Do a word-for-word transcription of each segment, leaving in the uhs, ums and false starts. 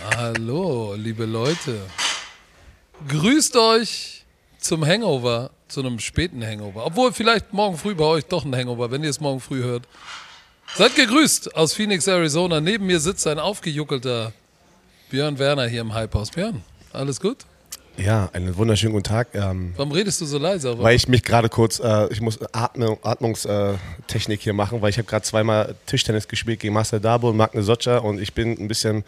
Hallo, liebe Leute. Grüßt euch zum Hangover, zu einem späten Hangover. Obwohl vielleicht morgen früh bei euch doch ein Hangover, wenn ihr es morgen früh hört. Seid gegrüßt aus Phoenix, Arizona. Neben mir sitzt ein aufgejuckelter Björn Werner hier im Hypehaus. Björn, alles gut? Ja, einen wunderschönen guten Tag. Ähm, Warum redest du so leise? Aber? Weil ich mich gerade kurz, äh, ich muss Atmung, Atmungstechnik hier machen, weil ich habe gerade zweimal Tischtennis gespielt gegen Marcel Dabo und Magne Soca und ich bin ein bisschen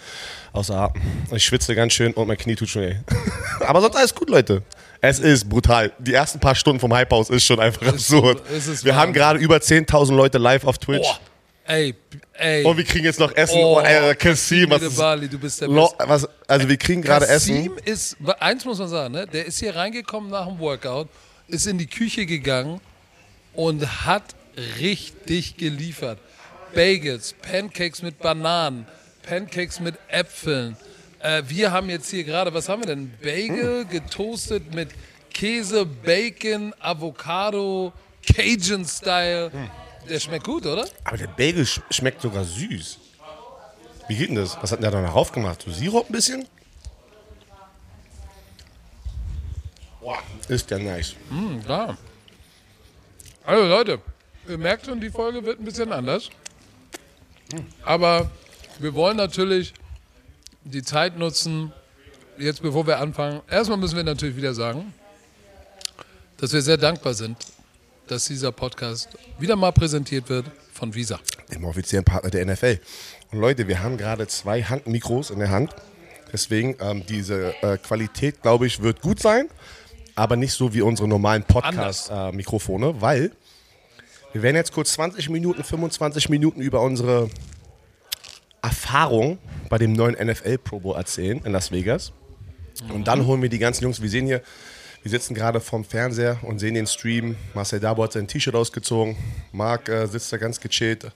außer Atem. Ich schwitze ganz schön und mein Knie tut schon weh. Aber sonst alles gut, Leute. Es ist brutal. Die ersten paar Stunden vom Hypehaus ist schon einfach absurd. Es ist, es ist Wir haben gerade über zehntausend Leute live auf Twitch. Oh. Ey, ey. Und wir kriegen jetzt noch Essen. Oh, äh, Cassim, was ist, Bali, du bist der Lo, was, also wir kriegen gerade Essen. Cassim ist, eins muss man sagen, ne? Der ist hier reingekommen nach dem Workout, ist in die Küche gegangen und hat richtig geliefert. Bagels, Pancakes mit Bananen, Pancakes mit Äpfeln. Äh, wir haben jetzt hier gerade, was haben wir denn? Bagel getoastet mit Käse, Bacon, Avocado, Cajun-Style. Hm. Der schmeckt gut, oder? Aber der Bagel sch schmeckt sogar süß. Wie geht denn das? Was hat denn der da drauf gemacht? So Sirup ein bisschen? Boah, ist der nice. Mm, klar. Also Leute, ihr merkt schon, die Folge wird ein bisschen anders. Aber wir wollen natürlich die Zeit nutzen, jetzt bevor wir anfangen. Erstmal müssen wir natürlich wieder sagen, dass wir sehr dankbar sind, dass dieser Podcast wieder mal präsentiert wird von Visa. Dem offiziellen Partner der N F L. Und Leute, wir haben gerade zwei Handmikros in der Hand. Deswegen, ähm, diese äh, Qualität, glaube ich, wird gut sein. Aber nicht so wie unsere normalen Podcast-Mikrofone. Äh, weil wir werden jetzt kurz zwanzig Minuten, fünfundzwanzig Minuten über unsere Erfahrung bei dem neuen N F L Pro Bowl erzählen in Las Vegas. Mhm. Und dann holen wir die ganzen Jungs. Wir sehen hier... Wir sitzen gerade vorm Fernseher und sehen den Stream. Marcel Dabo hat sein T-Shirt ausgezogen. Marc äh, sitzt da ganz gechillt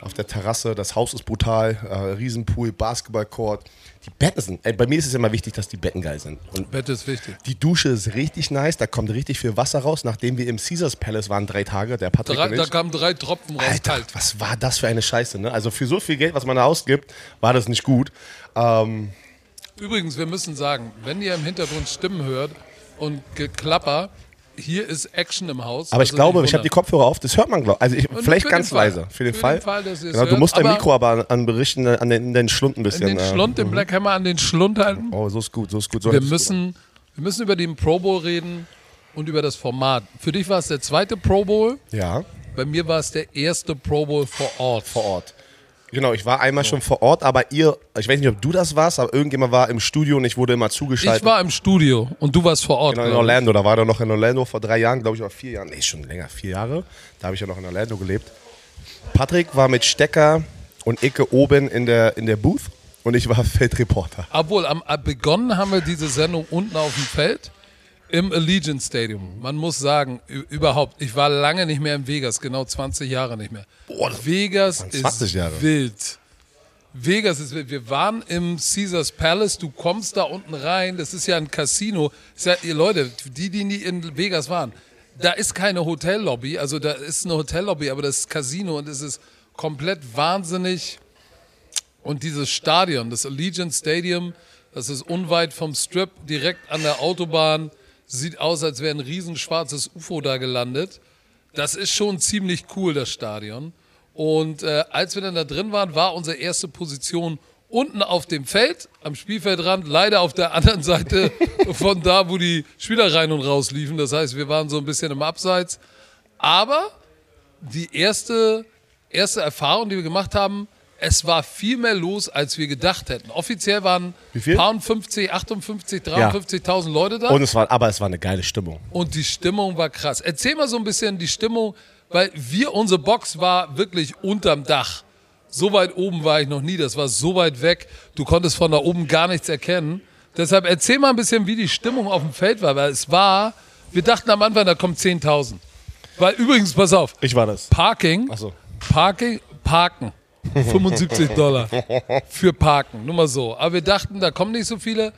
auf der Terrasse. Das Haus ist brutal. Äh, Riesenpool, Basketballcourt. Die Betten sind... Äh, bei mir ist es immer wichtig, dass die Betten geil sind. Und Bett ist wichtig. Die Dusche ist richtig nice. Da kommt richtig viel Wasser raus. Nachdem wir im Caesars Palace waren, drei Tage, der Patrick und ich, da kamen drei Tropfen raus. Alter, was war das für eine Scheiße, ne? Also für so viel Geld, was man da ausgibt, war das nicht gut. Ähm, Übrigens, wir müssen sagen, wenn ihr im Hintergrund Stimmen hört... Und Geklapper, hier ist Action im Haus. Aber also ich glaube, ich habe die Kopfhörer auf, das hört man, glaube also ich. Vielleicht ganz Fall, leise, für den für Fall. Den Fall dass genau, du musst dein Mikro aber an berichten, an den, den Schlund ein bisschen. An den Schlund, äh, den Black Hammer an den Schlund halten. Oh, so ist gut, so ist gut. So wir, müssen, gut wir müssen über den Pro Bowl reden und über das Format. Für dich war es der zweite Pro Bowl. Ja. Bei mir war es der erste Pro Bowl vor Ort. Vor Ort. Genau, ich war einmal so. schon vor Ort, aber ihr, ich weiß nicht, ob du das warst, aber irgendjemand war im Studio und ich wurde immer zugeschaltet. Ich war im Studio und du warst vor Ort. Genau, in Orlando, da war er noch in Orlando vor drei Jahren, glaube ich, oder vier Jahren, nee, schon länger, vier Jahre, da habe ich ja noch in Orlando gelebt. Patrick war mit Stecker und Icke oben in der, in der Booth und ich war Feldreporter. Obwohl, am, begonnen haben wir diese Sendung unten auf dem Feld im Allegiant Stadium. Man muss sagen, überhaupt, ich war lange nicht mehr in Vegas, genau zwanzig Jahre nicht mehr. Boah, Vegas ist Jahre. wild. Vegas ist wild. Wir waren im Caesars Palace, du kommst da unten rein, das ist ja ein Casino. Ist ja, ihr Leute, die, die nie in Vegas waren, da ist keine Hotellobby, also da ist eine Hotellobby, aber das ist Casino und es ist komplett wahnsinnig. Und dieses Stadion, das Allegiant Stadium, das ist unweit vom Strip, direkt an der Autobahn. Sieht aus, als wäre ein riesen schwarzes U F O da gelandet. Das ist schon ziemlich cool, das Stadion. Und äh, als wir dann da drin waren, war unsere erste Position unten auf dem Feld, am Spielfeldrand, leider auf der anderen Seite von da, wo die Spieler rein und raus liefen. Das heißt, wir waren so ein bisschen im Abseits. Aber die erste, erste Erfahrung, die wir gemacht haben, es war viel mehr los, als wir gedacht hätten. Offiziell waren ein paar und fünfzig, achtundfünfzig, dreiundfünfzigtausend ja. Leute da. Und es war, aber es war eine geile Stimmung. Und die Stimmung war krass. Erzähl mal so ein bisschen die Stimmung, weil wir, unsere Box war wirklich unterm Dach. So weit oben war ich noch nie, das war so weit weg. Du konntest von da oben gar nichts erkennen. Deshalb erzähl mal ein bisschen, wie die Stimmung auf dem Feld war. Weil es war, wir dachten am Anfang, da kommen zehntausend. Weil übrigens, pass auf. Ich war das. Parking, Ach so. Parking, Parken. fünfundsiebzig Dollar für Parken, nur mal so. Aber wir dachten, da kommen nicht so viele,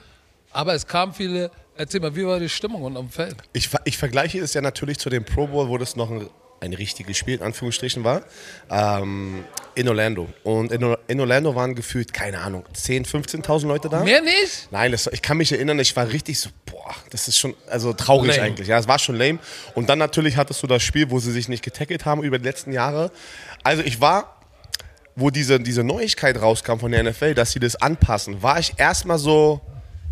aber es kamen viele. Erzähl mal, wie war die Stimmung unten am Feld? Ich, ich vergleiche es ja natürlich zu dem Pro Bowl, wo das noch ein ein richtiges Spiel in Anführungsstrichen war, ähm, in Orlando. Und in, in Orlando waren gefühlt, keine Ahnung, zehntausend, fünfzehntausend Leute da. Mehr nicht? Nein, das, ich kann mich erinnern, ich war richtig so, boah, das ist schon, also traurig lame. Eigentlich. Ja, es war schon lame. Und dann natürlich hattest du das Spiel, wo sie sich nicht getackelt haben über die letzten Jahre. Also ich war, wo diese, diese Neuigkeit rauskam von der N F L, dass sie das anpassen, war ich erstmal so...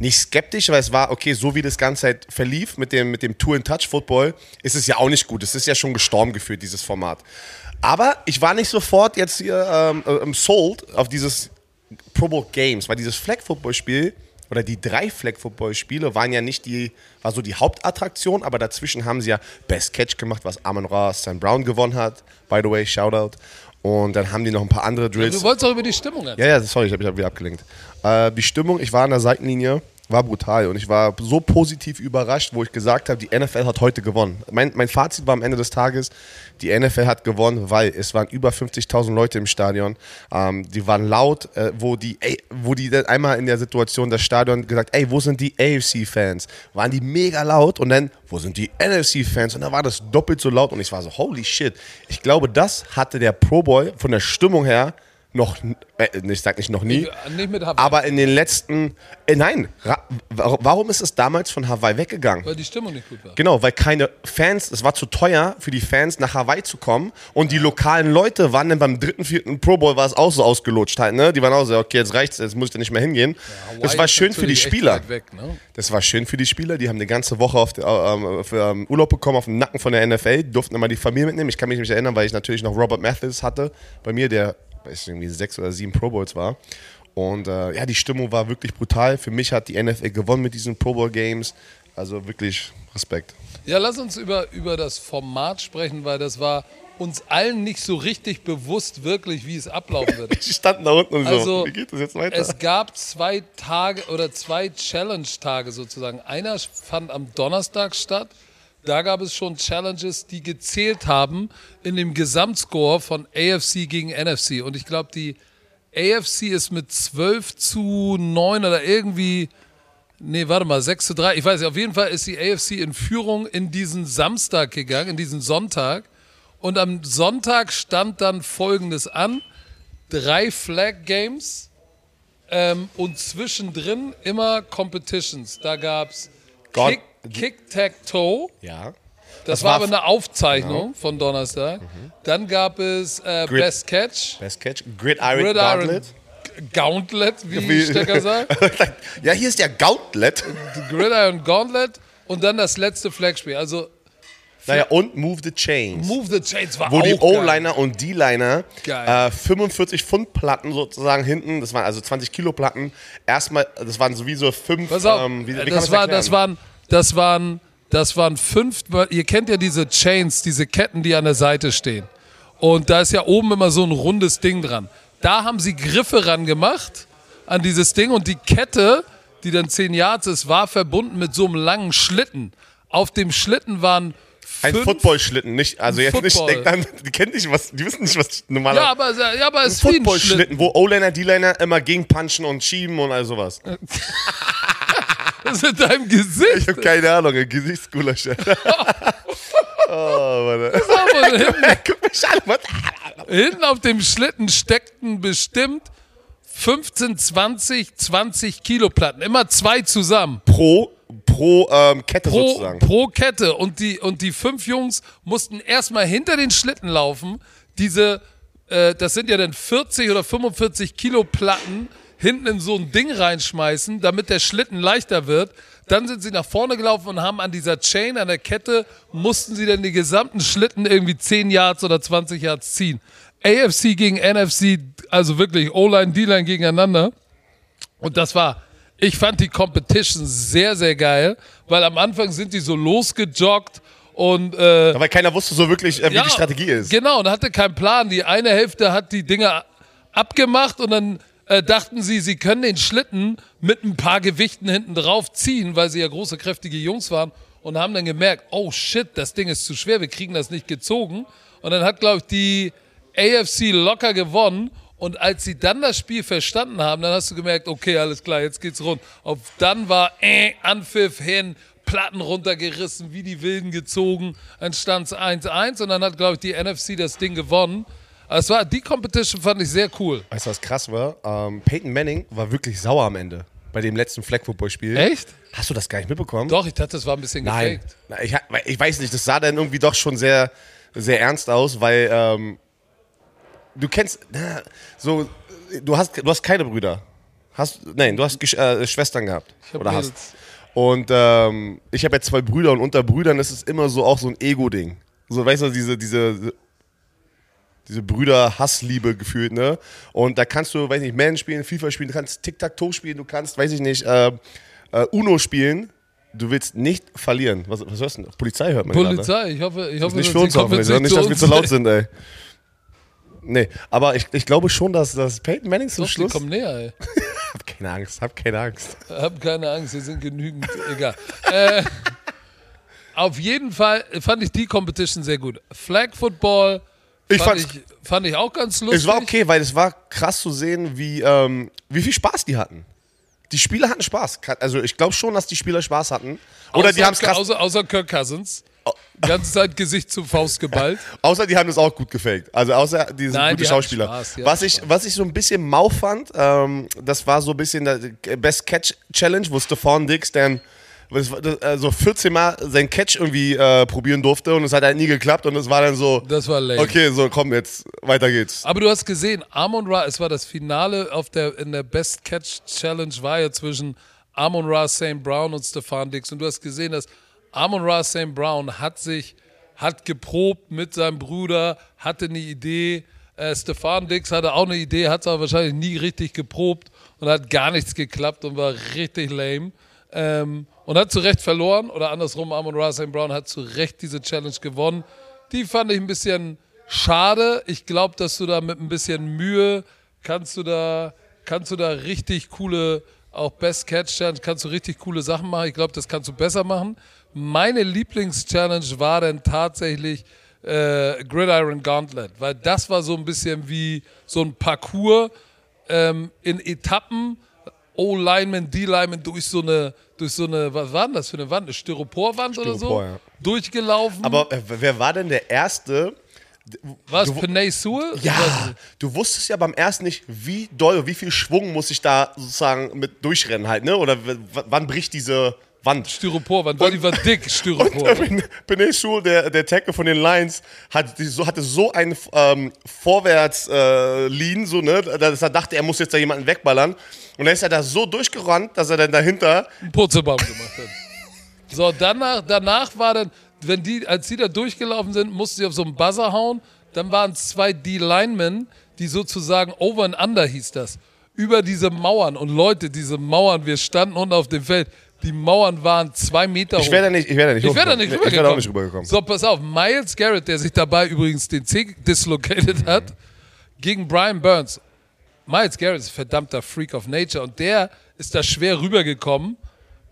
Nicht skeptisch, weil es war, okay, so wie das Ganze halt verlief mit dem, mit dem Two-in-Touch-Football, ist es ja auch nicht gut. Es ist ja schon gestorben gefühlt, dieses Format. Aber ich war nicht sofort jetzt hier ähm, sold auf dieses Pro Bowl Games, weil dieses Flag-Football-Spiel oder die drei Flag-Football-Spiele waren ja nicht die, war so die Hauptattraktion, aber dazwischen haben sie ja Best Catch gemacht, was Amon-Ra Sankt Brown gewonnen hat. By the way, Shoutout. Und dann haben die noch ein paar andere Drills. Ja, du wolltest doch über die Stimmung erzählen. Ja, ja, sorry, ich habe mich wieder abgelenkt. Äh, die Stimmung, ich war an der Seitenlinie, war brutal. Und ich war so positiv überrascht, wo ich gesagt habe, die N F L hat heute gewonnen. Mein, mein Fazit war am Ende des Tages, die N F L hat gewonnen, weil es waren über fünfzigtausend Leute im Stadion. Ähm, die waren laut, äh, wo die ey, wo die dann einmal in der Situation das Stadion gesagt, ey, wo sind die A F C-Fans? Waren die mega laut und dann, wo sind die N F C-Fans? Und da war das doppelt so laut und ich war so, holy shit. Ich glaube, das hatte der Pro Bowl von der Stimmung her noch, äh, ich sag nicht noch nie, nicht mit Hawaii. Aber in den letzten, äh, nein, ra, warum ist es damals von Hawaii weggegangen? Weil die Stimmung nicht gut war. Genau, weil keine Fans, es war zu teuer für die Fans nach Hawaii zu kommen und die lokalen Leute waren dann beim dritten, vierten Pro Bowl war es auch so ausgelutscht halt, ne? Die waren auch so, okay, jetzt reicht's, jetzt muss ich da nicht mehr hingehen. Ja, das war schön für die Spieler. Weg, ne? Das war schön für die Spieler, die haben eine ganze Woche auf, ähm, für, ähm, Urlaub bekommen auf dem Nacken von der N F L, durften immer die Familie mitnehmen. Ich kann mich nicht erinnern, weil ich natürlich noch Robert Mathis hatte bei mir, der irgendwie sechs oder sieben Pro Bowls war. Und äh, ja, die Stimmung war wirklich brutal. Für mich hat die N F L gewonnen mit diesen Pro Bowl Games. Also wirklich Respekt. Ja, lass uns über, über das Format sprechen, weil das war uns allen nicht so richtig bewusst wirklich, wie es ablaufen wird. Die standen da unten und also, so, wie geht das jetzt weiter? Es gab zwei Tage oder zwei Challenge-Tage sozusagen. Einer fand am Donnerstag statt. Da gab es schon Challenges, die gezählt haben in dem Gesamtscore von A F C gegen N F C. Und ich glaube, die A F C ist mit zwölf zu neun oder irgendwie, nee, warte mal, sechs zu drei. Ich weiß nicht, auf jeden Fall ist die A F C in Führung in diesen Samstag gegangen, in diesen Sonntag. Und am Sonntag stand dann Folgendes an. Drei Flag Games ähm, und zwischendrin immer Competitions. Da gab es Kick. Kick-Tack-Toe. Ja. Das, das war aber eine Aufzeichnung, genau, von Donnerstag. Mhm. Dann gab es äh, Grid, Best Catch. Best Catch. Gridiron Grid Gauntlet. Gauntlet, wie, wie Stecker sagt. Ja, hier ist der Gauntlet. Gridiron Gauntlet. Und dann das letzte Flagspiel. Also. Naja, und Move the Chains. Move the Chains war wo auch geil. Wo die O-Liner und D-Liner äh, fünfundvierzig Pfund Platten sozusagen hinten, das waren also zwanzig Kilo Platten, erstmal, das waren sowieso fünf. Pass auf, ähm, wie, wie das, war, das waren. Das waren, das waren fünf, ihr kennt ja diese Chains, diese Ketten, die an der Seite stehen. Und da ist ja oben immer so ein rundes Ding dran. Da haben sie Griffe ran gemacht an dieses Ding und die Kette, die dann zehn Yards ist, war verbunden mit so einem langen Schlitten. Auf dem Schlitten waren ein Footballschlitten, nicht, also jetzt Football. Nicht, denkt an, die kennen nicht was, die wissen nicht, was normal ja, aber, ja, aber es ist ein Footballschlitten, wo O-Liner, D-Liner immer gegenpunchen und schieben und all sowas. Das ist in deinem Gesicht. Ich habe keine Ahnung, ein Gesichtsgulasch. Oh, Mann. Das war wohl hinten. Hinten auf dem Schlitten steckten bestimmt fünfzehn, zwanzig, zwanzig Kilo Platten. Immer zwei zusammen. Pro, pro ähm, Kette pro, sozusagen. Pro Kette. Und die, und die fünf Jungs mussten erstmal hinter den Schlitten laufen. Diese, äh, das sind ja dann vierzig oder fünfundvierzig Kilo Platten. Hinten in so ein Ding reinschmeißen, damit der Schlitten leichter wird. Dann sind sie nach vorne gelaufen und haben an dieser Chain, an der Kette, mussten sie dann die gesamten Schlitten irgendwie zehn Yards oder zwanzig Yards ziehen. A F C gegen N F C, also wirklich O-Line, D-Line gegeneinander. Und das war, ich fand die Competition sehr, sehr geil, weil am Anfang sind die so losgejoggt und äh, ja, weil keiner wusste so wirklich, äh, wie ja, die Strategie ist. Genau, und hatte keinen Plan. Die eine Hälfte hat die Dinger abgemacht und dann Äh, dachten sie, sie können den Schlitten mit ein paar Gewichten hinten drauf ziehen, weil sie ja große, kräftige Jungs waren und haben dann gemerkt, oh shit, das Ding ist zu schwer, wir kriegen das nicht gezogen. Und dann hat, glaube ich, die A F C locker gewonnen und als sie dann das Spiel verstanden haben, dann hast du gemerkt, okay, alles klar, jetzt geht's rund. Auf dann war äh, Anpfiff hin, Platten runtergerissen, wie die Wilden gezogen, dann stand es eins eins und dann hat, glaube ich, die N F C das Ding gewonnen. Es war, die Competition fand ich sehr cool. Weißt du, was krass war? Ähm, Peyton Manning war wirklich sauer am Ende bei dem letzten Flag Football Spiel. Echt? Hast du das gar nicht mitbekommen? Doch, ich dachte, das war ein bisschen gefaked. Nein, ich, ich weiß nicht, das sah dann irgendwie doch schon sehr, sehr ernst aus, weil ähm, du kennst, na, so, du hast, du hast keine Brüder. Hast, nein, du hast Gesch äh, Schwestern gehabt. Ich hab oder hast. Und ähm, ich habe ja zwei Brüder und unter Brüdern ist es immer so auch so ein Ego-Ding. So, weißt du, diese, diese, diese Brüder-Hassliebe gefühlt, ne? Und da kannst du, weiß nicht, Man spielen, FIFA spielen, du kannst Tic-Tac-Toe spielen, du kannst, weiß ich nicht, äh, äh, Uno spielen. Du willst nicht verlieren. Was, was hörst du denn? Polizei hört man gerade. Polizei, ich hoffe, ich hoffe, nicht für uns hoffen, nicht, dass wir zu laut sind, ey. Nee, aber ich, ich glaube schon, dass, dass Peyton Manning zum Schluss... Die kommen näher, ey. Hab keine Angst, hab keine Angst. Hab keine Angst, wir sind genügend, egal. äh, auf jeden Fall fand ich die Competition sehr gut. Flag Football ich fand, ich, fand ich auch ganz lustig. Es war okay, weil es war krass zu sehen, wie, ähm, wie viel Spaß die hatten. Die Spieler hatten Spaß. Also ich glaube schon, dass die Spieler Spaß hatten. Oder außer, die haben's krass außer, außer Kirk Cousins. Die ganze Zeit Gesicht zu Faust geballt. Außer die haben das auch gut gefaked. Also außer die sind Nein, gute die Schauspieler. Spaß, die was, ich, was ich so ein bisschen mau fand, ähm, das war so ein bisschen der Best Catch Challenge, wo Stefon Diggs dann so vierzehn Mal seinen Catch irgendwie äh, probieren durfte und es hat halt nie geklappt und es war dann so, das war lame. Okay, so komm jetzt, weiter geht's. Aber du hast gesehen, Amon-Ra, es war das Finale auf der, in der Best Catch Challenge war ja zwischen Amon-Ra Saint Brown und Stefon Diggs und du hast gesehen, dass Amon-Ra Saint Brown hat sich, hat geprobt mit seinem Bruder, hatte eine Idee. Äh, Stefon Diggs hatte auch eine Idee, hat es aber wahrscheinlich nie richtig geprobt und hat gar nichts geklappt und war richtig lame. Ähm, und hat zu Recht verloren oder andersrum, Amon-Ra Saint Brown hat zu Recht diese Challenge gewonnen. Die fand ich ein bisschen schade. Ich glaube, dass du da mit ein bisschen Mühe kannst du da, kannst du da richtig coole, auch Best Catch Challenge, kannst du richtig coole Sachen machen. Ich glaube, das kannst du besser machen. Meine Lieblings-Challenge war dann tatsächlich äh, Gridiron Gauntlet, weil das war so ein bisschen wie so ein Parcours ähm, in Etappen. O-Lineman, D-Lineman durch so eine, durch so eine, was war denn das für eine Wand? Eine Styroporwand Styropor, oder so? Ja. Durchgelaufen. Aber äh, wer war denn der Erste? War es Penei Sewell? Ja, was? Du wusstest ja beim ersten nicht, wie doll, wie viel Schwung muss ich da sozusagen mit durchrennen halt, ne? Oder wann bricht diese Wand. Styroporwand, weil die war dick, Styropor. Peyton Manning, der, der Tackle von den Lions, hat, so, hatte so einen ähm, Vorwärts-Lean, äh, so, ne, dass er dachte, er muss jetzt da jemanden wegballern. Und dann ist er da so durchgerannt, dass er dann dahinter einen Purzelbaum gemacht hat. So, danach, danach war dann, wenn die, als die da durchgelaufen sind, mussten sie auf so einen Buzzer hauen. Dann waren es zwei D-Linemen, die sozusagen over and under hieß das, über diese Mauern. Und Leute, diese Mauern, wir standen unten auf dem Feld. Die Mauern waren zwei Meter hoch. Ich wäre da nicht, ich wär da nicht, ich wär da nicht rübergekommen. Ich wär da auch nicht rübergekommen. So, pass auf. Myles Garrett, der sich dabei übrigens den Zeh dislocated hat, gegen Brian Burns. Myles Garrett ist ein verdammter Freak of Nature und der ist da schwer rübergekommen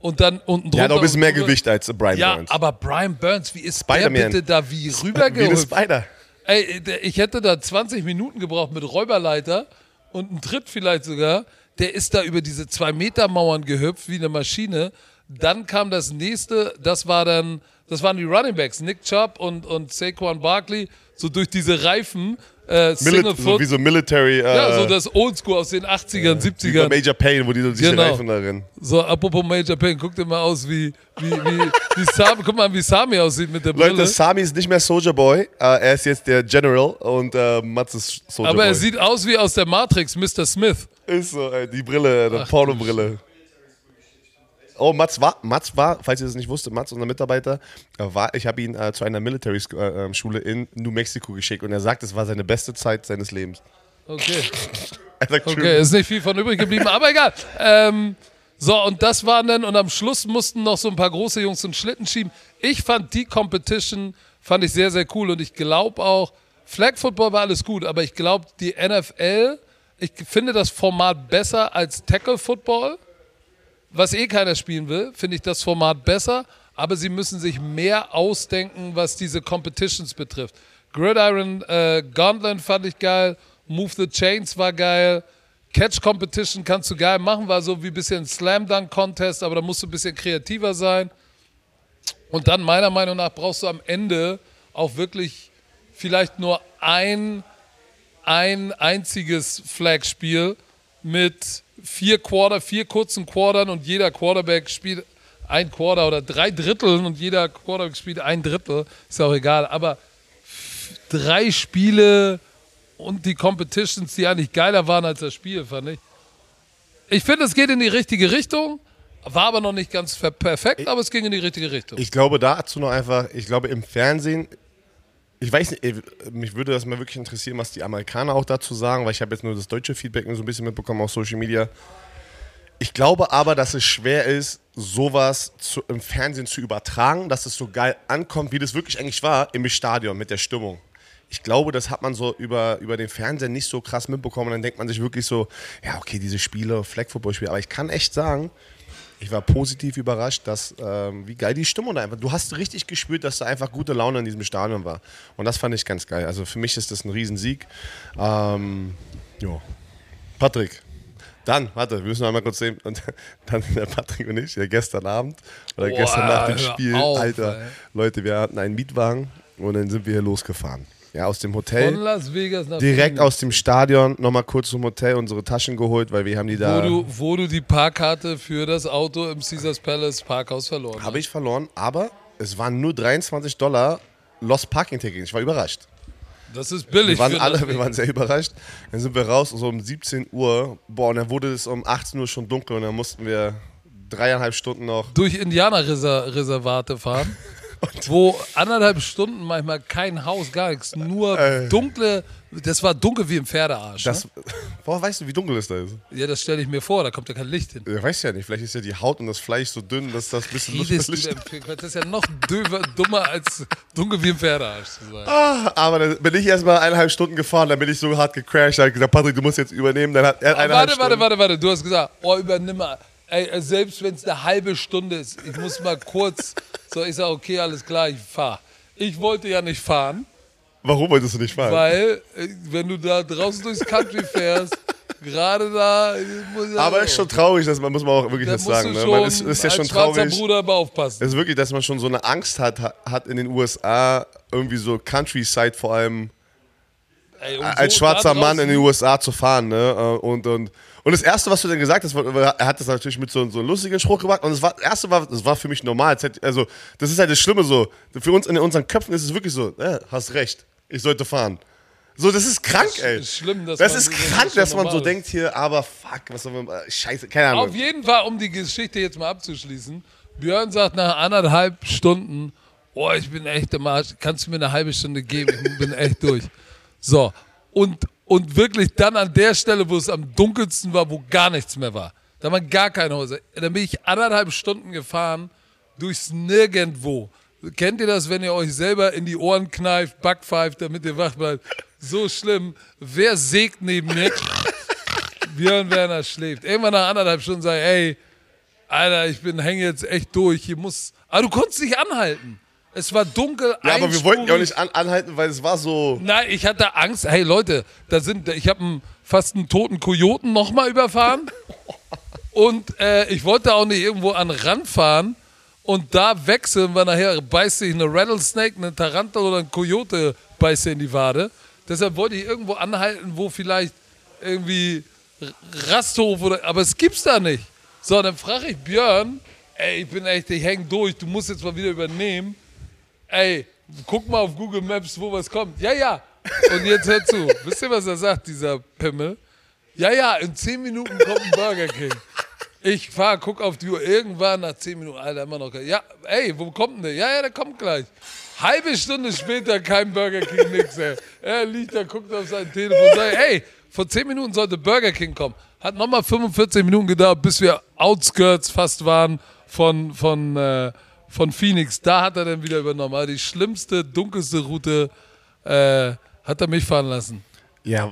und dann unten drunter. Der hat auch ein bisschen mehr Gewicht als Brian ja, Burns. Ja, aber Brian Burns, wie ist der bitte da wie rübergehüpft? Wie der Spider. Ey, ich hätte da zwanzig Minuten gebraucht mit Räuberleiter und einen Tritt vielleicht sogar. Der ist da über diese zwei Meter Mauern gehüpft, wie eine Maschine. Dann kam das nächste, das war dann, das waren die Running Backs, Nick Chubb und, und Saquon Barkley, so durch diese Reifen, äh, Single Foot. So wie so Military, äh, ja, so das Oldschool aus den achtzigern, äh, siebzigern. Wie bei Major Payne, wo die so diese genau. Reifen da rennen. So, apropos Major Payne, guck dir mal aus, wie, wie, wie, wie Sami, guck mal an, wie Sami aussieht mit der Brille. Leute, Sami ist nicht mehr Soldier Boy, äh, er ist jetzt der General und äh, Mats ist Soldier Boy. Aber er sieht aus wie aus der Matrix, Mister Smith. Ist so, ey, die Brille, die Porno-Brille. Oh, Mats war, Mats war, falls ihr das nicht wusstet, Mats, unser Mitarbeiter, war, ich habe ihn äh, zu einer Military-Schule in New Mexico geschickt und er sagt, es war seine beste Zeit seines Lebens. Okay. Okay, ist nicht viel von übrig geblieben, aber egal. Ähm, so, und das waren dann, und am Schluss mussten noch so ein paar große Jungs in Schlitten schieben. Ich fand die Competition, fand ich sehr, sehr cool und ich glaube auch, Flag Football war alles gut, aber ich glaube, die N F L... Ich finde das Format besser als Tackle-Football, was eh keiner spielen will, finde ich das Format besser, aber sie müssen sich mehr ausdenken, was diese Competitions betrifft. Gridiron äh, Gauntlet fand ich geil, Move the Chains war geil, Catch-Competition kannst du geil machen, war so wie ein bisschen Slam-Dunk-Contest, aber da musst du ein bisschen kreativer sein. Und dann meiner Meinung nach brauchst du am Ende auch wirklich vielleicht nur ein, ein einziges Flagspiel mit vier Quarter, vier kurzen Quartern und jeder Quarterback spielt ein Quarter oder drei Dritteln und jeder Quarterback spielt ein Drittel, ist ja auch egal, aber drei Spiele und die Competitions, die eigentlich geiler waren als das Spiel, fand ich. Ich finde, es geht in die richtige Richtung, war aber noch nicht ganz perfekt, aber es ging in die richtige Richtung. Ich glaube dazu noch einfach, ich glaube im Fernsehen, ich weiß nicht, mich würde das mal wirklich interessieren, was die Amerikaner auch dazu sagen, weil ich habe jetzt nur das deutsche Feedback nur so ein bisschen mitbekommen auf Social Media. Ich glaube aber, dass es schwer ist, sowas zu, im Fernsehen zu übertragen, dass es so geil ankommt, wie das wirklich eigentlich war, im Stadion mit der Stimmung. Ich glaube, das hat man so über, über den Fernseher nicht so krass mitbekommen. Und dann denkt man sich wirklich so, ja okay, diese Spiele, Flag-Football-Spiele. Aber ich kann echt sagen, ich war positiv überrascht, dass, ähm, wie geil die Stimmung da einfach. Du hast richtig gespürt, dass da einfach gute Laune in diesem Stadion war. Und das fand ich ganz geil. Also für mich ist das ein Riesensieg. Ähm, jo. Patrick, dann, warte, wir müssen noch einmal kurz sehen. Und dann der Patrick und ich, ja, gestern Abend oder Boah, gestern nach dem Spiel. Auf, Alter, ey. Leute, wir hatten einen Mietwagen und dann sind wir hier losgefahren. Ja, aus dem Hotel, von Las Vegas nach direkt Phoenix. Aus dem Stadion, nochmal kurz zum Hotel, unsere Taschen geholt, weil wir haben die da... Wo du, wo du die Parkkarte für das Auto im Caesars Palace Parkhaus verloren hast. Habe ich verloren, aber es waren nur dreiundzwanzig Dollar Lost Parking Ticket. Ich war überrascht. Das ist billig. Wir waren alle, wir waren sehr überrascht. Dann sind wir raus, so um siebzehn Uhr. Boah, und dann wurde es um achtzehn Uhr schon dunkel und dann mussten wir dreieinhalb Stunden noch... Durch Indianerreservate fahren. Und wo anderthalb Stunden manchmal kein Haus, gar nichts, nur äh, dunkle, das war dunkel wie im Pferdearsch. Das, ne? Boah, weißt du, wie dunkel das da ist? Ja, das stelle ich mir vor, da kommt ja kein Licht hin. Ja, weiß ja nicht, vielleicht ist ja die Haut und das Fleisch so dünn, dass das ein bisschen Licht ist. Das ist ja noch dummer als dunkel wie im Pferdearsch zu sein. Ah, aber dann bin ich erst mal eineinhalb Stunden gefahren, dann bin ich so hart gecrashed, dann hat gesagt, Patrick, du musst jetzt übernehmen, dann hat er eineinhalb Stunden. Warte, warte, warte, du hast gesagt, oh, übernimm mal. Ey, selbst wenn es eine halbe Stunde ist, ich muss mal kurz, so ich sage, okay, alles klar, ich fahre. Ich wollte ja nicht fahren. Warum wolltest du nicht fahren? Weil, wenn du da draußen durchs Country fährst, gerade da... Muss aber es ist schon traurig, dass man, muss man auch wirklich das sagen. Ne? Man ist, ist ja schon traurig. Als schwarzer Bruder aber aufpassen. Es ist wirklich, dass man schon so eine Angst hat, hat in den U S A, irgendwie so Countryside vor allem, ey, so als schwarzer Mann in den U S A zu fahren, ne? Und... und Und das Erste, was du dann gesagt hast, er hat das natürlich mit so, so einem lustigen Spruch gemacht. Und das, war, das Erste war, das war für mich normal. Also, das ist halt das Schlimme so. Für uns in unseren Köpfen ist es wirklich so, äh, hast recht, ich sollte fahren. So, das ist krank, ey. Das ist schlimm, dass das man, ist krank, dass man so ist. Denkt hier, aber fuck, was soll man, scheiße, keine Ahnung. Auf jeden Fall, um die Geschichte jetzt mal abzuschließen, Björn sagt nach anderthalb Stunden, oh, ich bin echt im Arsch, kannst du mir eine halbe Stunde geben, ich bin echt durch. So, und Und wirklich dann an der Stelle, wo es am dunkelsten war, wo gar nichts mehr war. Da waren gar keine Häuser. Dann bin ich anderthalb Stunden gefahren durchs Nirgendwo. Kennt ihr das, wenn ihr euch selber in die Ohren kneift, backpfeift, damit ihr wach bleibt? So schlimm. Wer sägt neben mir? Björn Werner schläft. Irgendwann nach anderthalb Stunden sage ich, ey, Alter, ich bin hänge jetzt echt durch. Hier muss. Aber du konntest dich anhalten. Es war dunkel, ja, aber wir wollten ja auch nicht an, anhalten, weil es war so... Nein, ich hatte Angst. Hey, Leute, da sind, ich habe einen, fast einen toten Kojoten nochmal überfahren. Und äh, ich wollte auch nicht irgendwo an den Rand fahren und da wechseln, weil nachher beißt sich eine Rattlesnake, eine Tarantel oder ein Kojote beißt in die Wade. Deshalb wollte ich irgendwo anhalten, wo vielleicht irgendwie Rasthof oder... Aber es gibt's da nicht. So, dann frage ich Björn, ey, ich bin echt, ich häng durch, du musst jetzt mal wieder übernehmen. Ey, guck mal auf Google Maps, wo was kommt. Ja, ja. Und jetzt hör zu. Wisst ihr, was er sagt, dieser Pimmel? Ja, ja, in zehn Minuten kommt ein Burger King. Ich fahr, guck auf die Uhr. Irgendwann nach zehn Minuten, Alter, immer noch. Ja, ey, wo kommt denn der? Ja, ja, der kommt gleich. Halbe Stunde später kein Burger King, nix, ey. Er liegt da, guckt auf sein Telefon, sagt, ey, vor zehn Minuten sollte Burger King kommen. Hat nochmal fünfundvierzig Minuten gedauert, bis wir Outskirts fast waren von, von, äh, Von Phoenix, da hat er dann wieder übernommen. Also die schlimmste, dunkelste Route äh, hat er mich fahren lassen. Ja,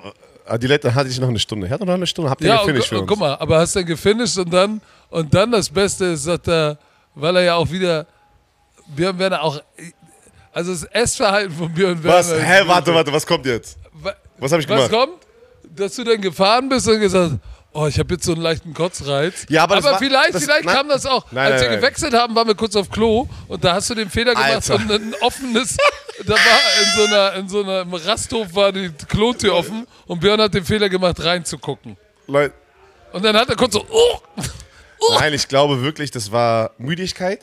die letzte hatte ich noch eine Stunde. Er hat noch eine Stunde, habt ihr ja gefinisht für uns? Guck mal, aber hast du dann gefinisht und dann, und dann das Beste ist, sagt er, weil er ja auch wieder, Björn Werner auch, also das Essverhalten von Björn Werner. Was? Hä, warte, warte, was kommt jetzt? Was habe ich gemacht? Was kommt? Dass du dann gefahren bist und gesagt, oh, ich habe jetzt so einen leichten Kotzreiz. Ja, aber aber das vielleicht, war, das, vielleicht nein, kam das auch. Nein, als nein, wir gewechselt nein. haben, waren wir kurz auf Klo und da hast du den Fehler gemacht Alter. und ein offenes, da war in so einer, in so einer, im Rasthof war die Klotür offen und Björn hat den Fehler gemacht, reinzugucken. Leute. Und dann hat er kurz so, oh, oh. Nein, ich glaube wirklich, das war Müdigkeit.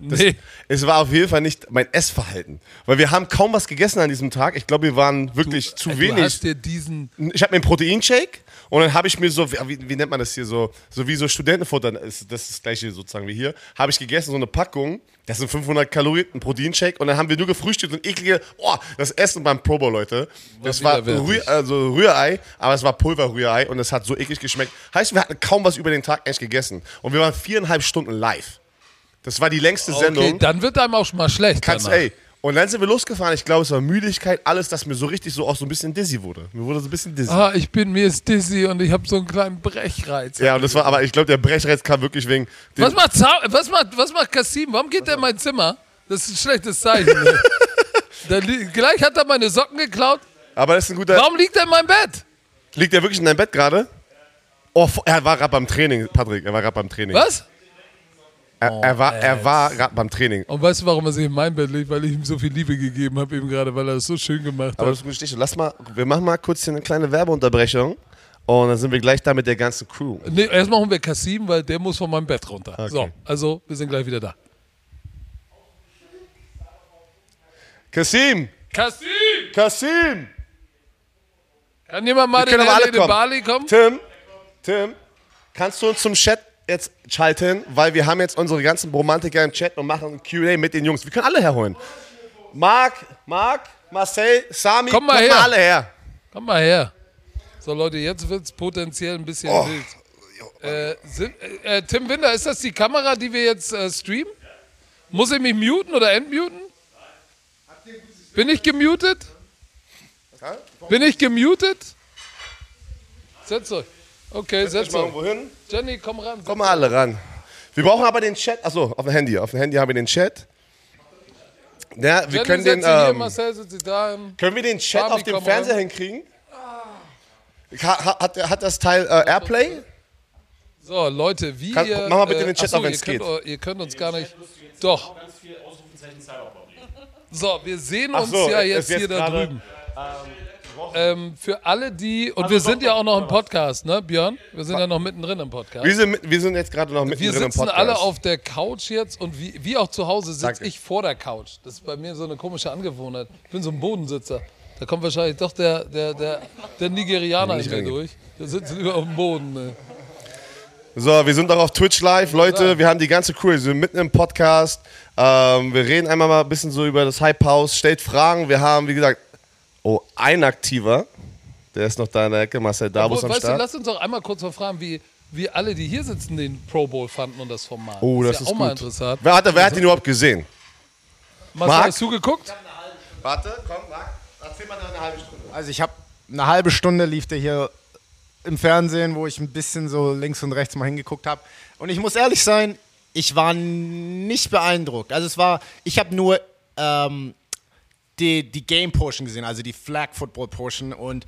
Das, nee. Es war auf jeden Fall nicht mein Essverhalten. Weil wir haben kaum was gegessen an diesem Tag. Ich glaube, wir waren wirklich du, zu ey, wenig. Du hast dir diesen ich habe mir einen Proteinshake und dann habe ich mir so, wie, wie nennt man das hier, so, so wie so Studentenfutter, das ist das gleiche sozusagen wie hier, habe ich gegessen, so eine Packung, das sind fünfhundert Kalorien, ein Proteinshake. Und dann haben wir nur gefrühstückt und eklige, oh, das Essen beim Pro Bowl, Leute. Das war, war Rüh, also Rührei, aber es war Pulverrührei und es hat so eklig geschmeckt. Heißt, wir hatten kaum was über den Tag eigentlich gegessen. Und wir waren viereinhalb Stunden live. Das war die längste Sendung. Okay, dann wird einem auch schon mal schlecht. Kannst, ey, und dann sind wir losgefahren. Ich glaube, es war Müdigkeit, alles, dass mir so richtig so auch so ein bisschen dizzy wurde. Mir wurde so ein bisschen dizzy. Ah, ich bin, mir ist dizzy und ich habe so einen kleinen Brechreiz. Ja, und das war, aber ich glaube, der Brechreiz kam wirklich wegen... Was macht, was macht, was macht Cassim? Warum geht der in mein Zimmer? Das ist ein schlechtes Zeichen. Da, gleich hat er meine Socken geklaut. Aber das ist ein guter... Warum liegt er in meinem Bett? Liegt er wirklich in deinem Bett gerade? Oh, er war gerade beim Training, Patrick. Er war gerade beim Training. Was? Er, oh, er war, er war gerade beim Training. Und weißt du, warum er sich in mein Bett legt? Weil ich ihm so viel Liebe gegeben habe, eben gerade, weil er es so schön gemacht hat. Aber das ist Lass mal, wir machen mal kurz hier eine kleine Werbeunterbrechung und dann sind wir gleich da mit der ganzen Crew. Nee, erst machen wir Cassim, weil der muss von meinem Bett runter. Okay. So, also wir sind gleich wieder da. Cassim! Cassim! Cassim! Kann jemand mal den Herrn in die Bali kommen? Tim, Tim, kannst du uns zum Chat jetzt schalten, weil wir haben jetzt unsere ganzen Bromantiker im Chat und machen ein Q und A mit den Jungs. Wir können alle herholen. Marc, Marc, Marcel, Sami, komm mal, her. mal alle her. Komm mal her. So Leute, jetzt wird es potenziell ein bisschen oh. wild. Äh, sind, äh, Tim Winder, ist das die Kamera, die wir jetzt äh, streamen? Muss ich mich muten oder entmuten? Bin ich gemutet? Bin ich gemutet? Setzt euch. Okay, setz mal irgendwo hin. Jenny, komm ran. Komm mal alle ran. Wir brauchen aber den Chat. Achso, auf dem Handy. Auf dem Handy haben wir den Chat. Ja, wir Jenny können den. Ähm, hier, Marcel sitzt sie da. Können wir den Chat Sami auf dem Fernseher ran. hinkriegen? Ha, hat, hat das Teil äh, Airplay? So, Leute, wie Kann, ihr. Mach mal bitte den Chat äh, achso, auf, wenn es geht. Könnt, ihr könnt uns gar nicht. Doch. So, wir sehen uns so, ja jetzt, jetzt hier da drüben. Ähm, Ähm, für alle, die, und also wir sind ja auch noch im Podcast, ne, Björn? Wir sind ja noch mittendrin im Podcast. Wir sind, wir sind jetzt gerade noch mittendrin im Podcast. Wir sitzen alle auf der Couch jetzt und wie, wie auch zu Hause sitze ich vor der Couch. Das ist bei mir so eine komische Angewohnheit. Ich bin so ein Bodensitzer. Da kommt wahrscheinlich doch der, der, der, der Nigerianer nicht mehr durch. Da sitzen wir auf dem Boden, ne. So, wir sind auch auf Twitch live, Leute, wir haben die ganze Crew, wir sind mitten im Podcast. Ähm, wir reden einmal mal ein bisschen so über das Hypehaus, stellt Fragen. Wir haben, wie gesagt, Oh, ein Aktiver, der ist noch da in der Ecke, Marcel Dabo ist am Start. Du, lass uns doch einmal kurz mal fragen, wie, wie alle, die hier sitzen, den Pro Bowl fanden und das Format. Oh, das, das ist, ja ist auch gut. mal interessant. Wer hat, wer hat ihn überhaupt gesehen? Marcel, Marc? Hast du geguckt? Warte, komm, Marc, erzähl mal eine halbe Stunde. Also ich habe eine halbe Stunde lief der hier im Fernsehen, wo ich ein bisschen so links und rechts mal hingeguckt habe. Und ich muss ehrlich sein, ich war nicht beeindruckt. Also es war, ich habe nur... Ähm, Die, die Game-Portion gesehen, also die Flag-Football-Portion und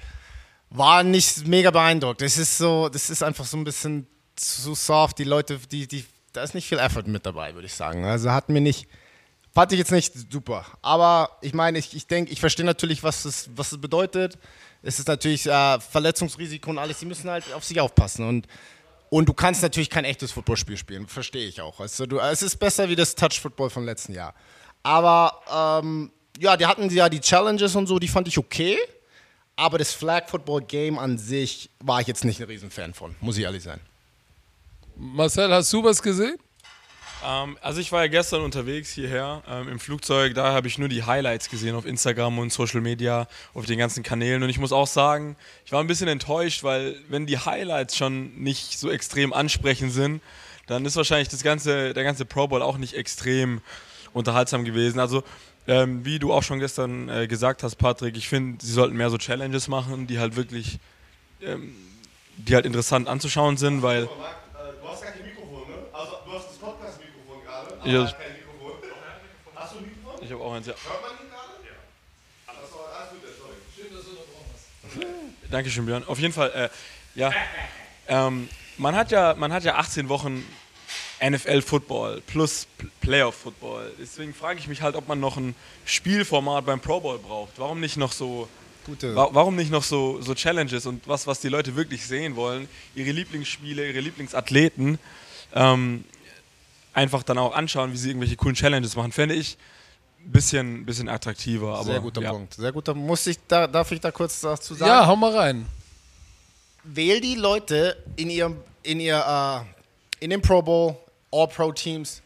war nicht mega beeindruckt. Das ist so, das ist einfach so ein bisschen zu soft. Die Leute, die, die, da ist nicht viel Effort mit dabei, würde ich sagen. Also hat mir nicht, fand ich jetzt nicht super. Aber ich meine, ich, ich denke, ich verstehe natürlich, was es, was es bedeutet. Es ist natürlich äh, Verletzungsrisiko und alles, die müssen halt auf sich aufpassen. Und, und du kannst natürlich kein echtes Footballspiel spielen, verstehe ich auch. Also du, es ist besser wie das Touch-Football vom letzten Jahr. Aber, ähm, ja, die hatten ja die Challenges und so, die fand ich okay. Aber das Flag-Football-Game an sich war ich jetzt nicht ein Riesenfan von, muss ich ehrlich sein. Marcel, hast du was gesehen? Ähm, also ich war ja gestern unterwegs hierher ähm, im Flugzeug. Da habe ich nur die Highlights gesehen auf Instagram und Social Media, auf den ganzen Kanälen. Und ich muss auch sagen, ich war ein bisschen enttäuscht, weil wenn die Highlights schon nicht so extrem ansprechend sind, dann ist wahrscheinlich das ganze, der ganze Pro Bowl auch nicht extrem unterhaltsam gewesen. Also... Ähm, wie du auch schon gestern äh, gesagt hast, Patrick, ich finde, sie sollten mehr so Challenges machen, die halt wirklich, ähm, die halt interessant anzuschauen sind, weil... Guck mal, Marc, äh, du hast gar kein Mikrofon, ne? Also du hast das Podcast-Mikrofon gerade, aber ja. kein Mikrofon. Hast du ein Mikrofon? Ich habe auch eins, ja. Hört man ihn gerade? Ja. Das war alles gut, sorry. Schön, dass du noch drauf hast. Dankeschön, Björn. Auf jeden Fall, äh, ja... Ähm, man hat ja, man hat ja achtzehn Wochen N F L-Football plus Playoff-Football. Deswegen frage ich mich halt, ob man noch ein Spielformat beim Pro Bowl braucht. Warum nicht noch so, Gute. Wa warum nicht noch so, so Challenges und was, was die Leute wirklich sehen wollen, ihre Lieblingsspiele, ihre Lieblingsathleten, ähm, einfach dann auch anschauen, wie sie irgendwelche coolen Challenges machen. Fände ich ein bisschen, bisschen attraktiver. Aber, sehr guter ja. Punkt. Sehr guter. Muss ich da, darf ich da kurz was zu sagen? Ja, hau mal rein. Wähl die Leute in ihrem, in ihr, uh in den Pro Bowl, All-Pro-Teams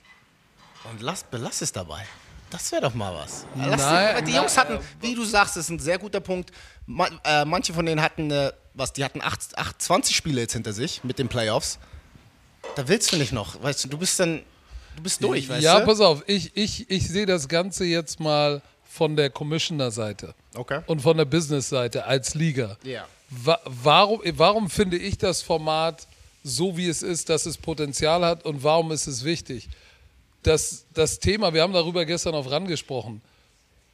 und lass, belass es dabei. Das wäre doch mal was. Lass nein, die, die nein. Jungs hatten, wie du sagst, das ist ein sehr guter Punkt. Man, äh, manche von denen hatten, äh, was, die hatten acht, acht, zwanzig Spiele jetzt hinter sich mit den Playoffs. Da willst du nicht noch, weißt du, du bist dann, du bist durch, weißt ja, du? Ja, pass auf, ich, ich, ich sehe das Ganze jetzt mal von der Commissioner-Seite okay. und von der Business-Seite als Liga. Yeah. Wa warum, warum finde ich das Format so wie es ist, dass es Potenzial hat und warum ist es wichtig? Das, das Thema, wir haben darüber gestern auf RAN gesprochen,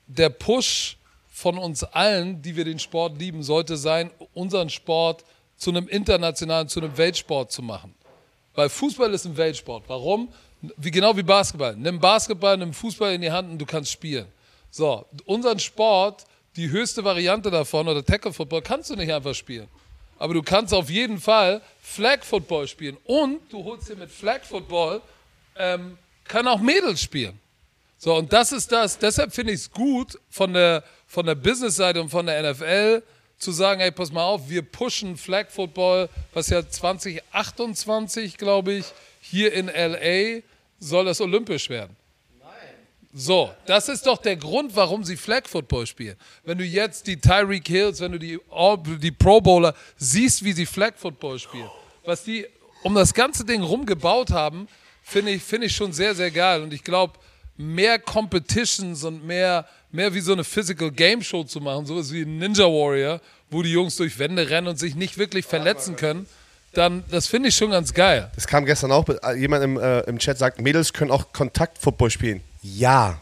der Push von uns allen, die wir den Sport lieben, sollte sein, unseren Sport zu einem internationalen, zu einem Weltsport zu machen. Weil Fußball ist ein Weltsport. Warum? Wie, genau wie Basketball. Nimm Basketball, nimm Fußball in die Hand und du kannst spielen. So, unseren Sport, die höchste Variante davon, oder Tackle-Football, kannst du nicht einfach spielen. Aber du kannst auf jeden Fall Flag Football spielen. Und du holst dir mit Flag Football, ähm, kann auch Mädels spielen. So, und das ist das. Deshalb finde ich es gut, von der, von der Business-Seite und von der N F L zu sagen, hey, pass mal auf, wir pushen Flag Football, was ja zwanzig achtundzwanzig, glaube ich, hier in L A soll das olympisch werden. So, das ist doch der Grund, warum sie Flag Football spielen. Wenn du jetzt die Tyreek Hills, wenn du die, die Pro Bowler siehst, wie sie Flag Football spielen, was die um das ganze Ding rumgebaut haben, finde ich, find ich schon sehr, sehr geil. Und ich glaube, mehr Competitions und mehr, mehr wie so eine Physical Game Show zu machen, sowas wie Ninja Warrior, wo die Jungs durch Wände rennen und sich nicht wirklich verletzen können, dann, das finde ich schon ganz geil. Das kam gestern auch, jemand im, äh, im Chat sagt, Mädels können auch Kontakt-Football spielen. Ja,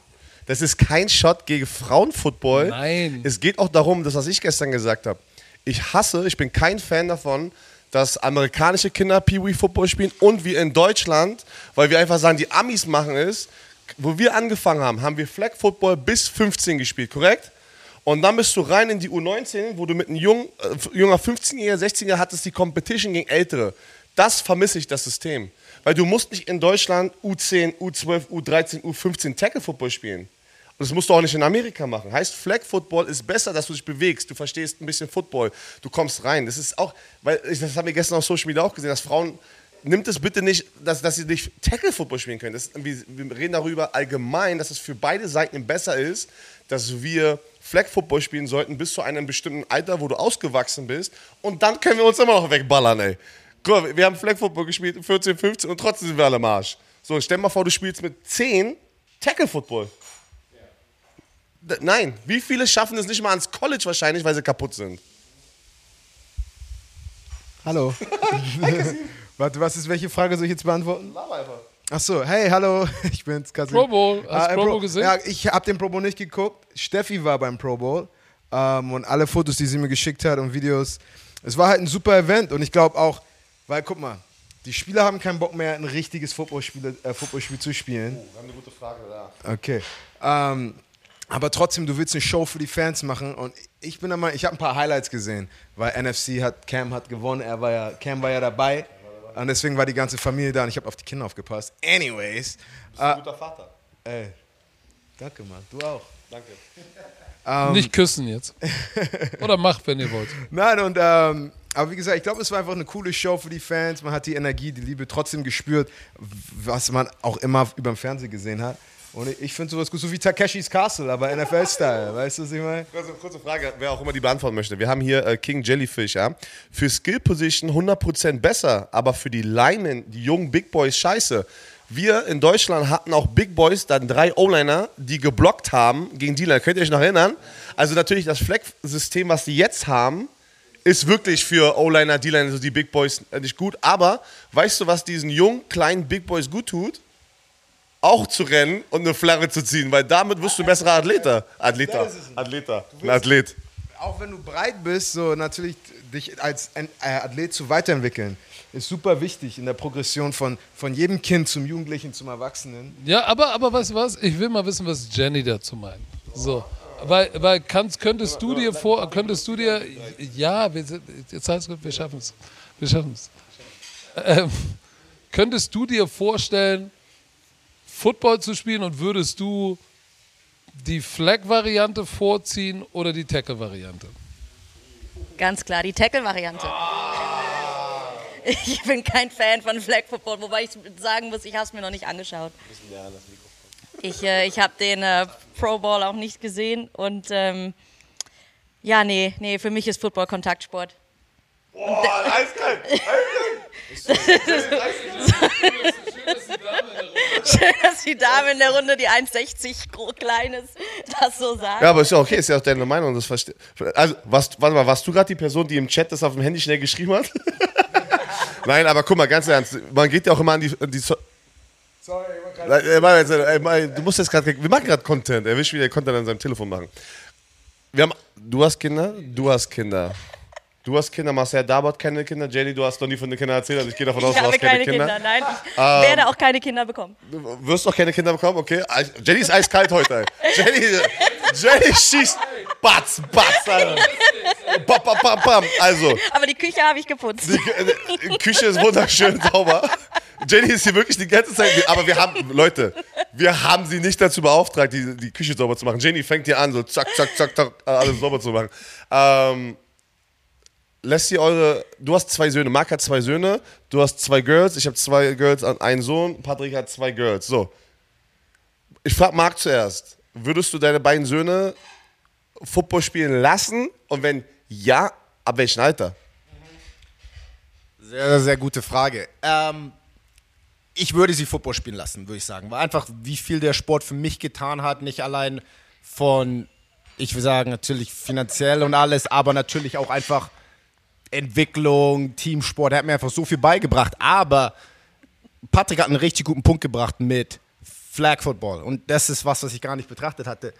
das ist kein Shot gegen Frauenfootball. Nein. Es geht auch darum, das, was ich gestern gesagt habe. Ich hasse, ich bin kein Fan davon, dass amerikanische Kinder Pee-Wee-Football spielen und wir in Deutschland, weil wir einfach sagen, die Amis machen es. Wo wir angefangen haben, haben wir Flag-Football bis fünfzehn gespielt, korrekt? Und dann bist du rein in die U neunzehn, wo du mit einem jungen, äh, junger fünfzehnjähriger, sechzehnjähriger hattest die Competition gegen Ältere. Das vermisse ich, das System. Weil du musst nicht in Deutschland U zehn, U zwölf, U dreizehn, U fünfzehn Tackle-Football spielen. Und das musst du auch nicht in Amerika machen. Heißt, Flag-Football ist besser, dass du dich bewegst. Du verstehst ein bisschen Football. Du kommst rein. Das ist auch, weil das haben wir gestern auf Social Media auch gesehen, dass Frauen, nimmt es bitte nicht, dass, dass sie nicht Tackle-Football spielen können. Das, wir, wir reden darüber allgemein, dass es für beide Seiten besser ist, dass wir Flag-Football spielen sollten bis zu einem bestimmten Alter, wo du ausgewachsen bist. Und dann können wir uns immer noch wegballern, ey. Guck, wir haben Flag-Football gespielt, vierzehn, fünfzehn und trotzdem sind wir alle im Arsch. So, stell mal vor, du spielst mit zehn Tackle-Football. Ja. Nein, wie viele schaffen es nicht mal ans College wahrscheinlich, weil sie kaputt sind? Hallo. Warte, was ist, welche Frage soll ich jetzt beantworten? Lava einfach. Ach so, hey, hallo, ich bin's, Cassim. Pro Bowl, hast du äh, Pro Bowl gesehen? Ja, ich hab den Pro Bowl nicht geguckt. Steffi war beim Pro Bowl ähm, und alle Fotos, die sie mir geschickt hat und Videos. Es war halt ein super Event und ich glaube auch, weil, guck mal, die Spieler haben keinen Bock mehr, ein richtiges Footballspiel, äh, Footballspiel zu spielen. Oh, wir haben eine gute Frage da. Okay. Ähm, aber trotzdem, du willst eine Show für die Fans machen und ich bin da mal, ich habe ein paar Highlights gesehen, weil N F C hat, Cam hat gewonnen, er war ja, Cam war ja dabei. Und deswegen war die ganze Familie da und ich habe auf die Kinder aufgepasst. Anyways. Du bist ein äh, guter Vater. Ey, danke, Mann. Du auch. Danke. Ähm, Nicht küssen jetzt. Oder macht, wenn ihr wollt. Nein, und ähm, aber wie gesagt, ich glaube, es war einfach eine coole Show für die Fans. Man hat die Energie, die Liebe trotzdem gespürt, was man auch immer über den Fernseher gesehen hat. Und ich, ich finde sowas gut, so wie Takeshis Castle, aber N F L-Style, weißt du, was ich meine? Kurze, kurze Frage, wer auch immer die beantworten möchte. Wir haben hier äh, King Jellyfish, ja. Für Skill-Position hundert Prozent besser, aber für die Linemen, die jungen Big Boys, scheiße. Wir in Deutschland hatten auch Big Boys, dann drei O-Liner, die geblockt haben gegen D-Liner. Könnt ihr euch noch erinnern? Also natürlich das Flex-System, was die jetzt haben, ist wirklich für O-Liner, D-Liner, also die Big Boys nicht gut. Aber weißt du, was diesen jungen, kleinen Big Boys gut tut? Auch zu rennen und eine Flagge zu ziehen, weil damit wirst du ein besserer Athleter. Athleter. Athleter. Ein Athlet. Auch wenn du breit bist, so natürlich dich als ein Athlet zu weiterentwickeln. ist super wichtig in der Progression von, von jedem Kind zum Jugendlichen, zum Erwachsenen. Ja, aber, aber weißt du was? Ich will mal wissen, was Jenny dazu meint. So. Weil, weil kannst, könntest du dir vor, könntest du dir, ja, wir, jetzt heißt es, wir schaffen es, wir schaffen es. Ähm, könntest du dir vorstellen, Football zu spielen und würdest du die Flag-Variante vorziehen oder die Tackle-Variante? Ganz klar, die Tackle-Variante. Ich bin kein Fan von Flag-Football, wobei ich sagen muss, ich habe es mir noch nicht angeschaut. Ich, äh, ich habe den äh, Pro Bowl auch nicht gesehen und ähm, ja, nee, nee, für mich ist Football Kontaktsport. Boah, eiskalt, eiskalt. Schön, dass die Dame in der Runde, die eins sechzig klein ist, das so sagt. Ja, aber ist ja okay, ist ja auch deine Meinung. Das verstehe. Also, was, warte mal, warst du gerade die Person, die im Chat das auf dem Handy schnell geschrieben hat? Nein, aber guck mal, ganz ernst, man geht ja auch immer an die... An die so Sorry, du musst jetzt gerade, wir machen gerade Content. Er will schon wieder Content an seinem Telefon machen. Wir haben, du hast Kinder, du hast Kinder. Du hast Kinder, Marcel Dabo hat keine Kinder. Jenny, du hast noch nie von den Kindern erzählt. Also ich gehe davon aus, du hast keine, keine Kinder. Kinder. Nein, ich ähm, werde auch keine Kinder bekommen. Du wirst auch keine Kinder bekommen, okay. Jenny ist eiskalt heute. Jenny, Jenny schießt Batz, Batz. Alter. Bam, bam, bam, bam. Also. Aber die Küche habe ich geputzt. Die, die Küche ist wunderschön sauber. Jenny ist hier wirklich die ganze Zeit, aber wir haben, Leute, wir haben sie nicht dazu beauftragt, die, die Küche sauber zu machen. Jenny fängt hier an, so zack, zack, zack, zack, alles sauber zu machen. Ähm, lässt ihr eure, du hast zwei Söhne, Marc hat zwei Söhne, du hast zwei Girls, ich habe zwei Girls und einen Sohn, Patrick hat zwei Girls, so. Ich frage Marc zuerst, würdest du deine beiden Söhne Football spielen lassen und wenn ja, ab welchem Alter? Sehr, sehr gute Frage. Ähm, Ich würde sie Football spielen lassen, würde ich sagen. Weil einfach, wie viel der Sport für mich getan hat, nicht allein von, ich will sagen, natürlich finanziell und alles, aber natürlich auch einfach Entwicklung, Teamsport, er hat mir einfach so viel beigebracht. Aber Patrick hat einen richtig guten Punkt gebracht mit Flag Football. Und das ist was, was ich gar nicht betrachtet hatte.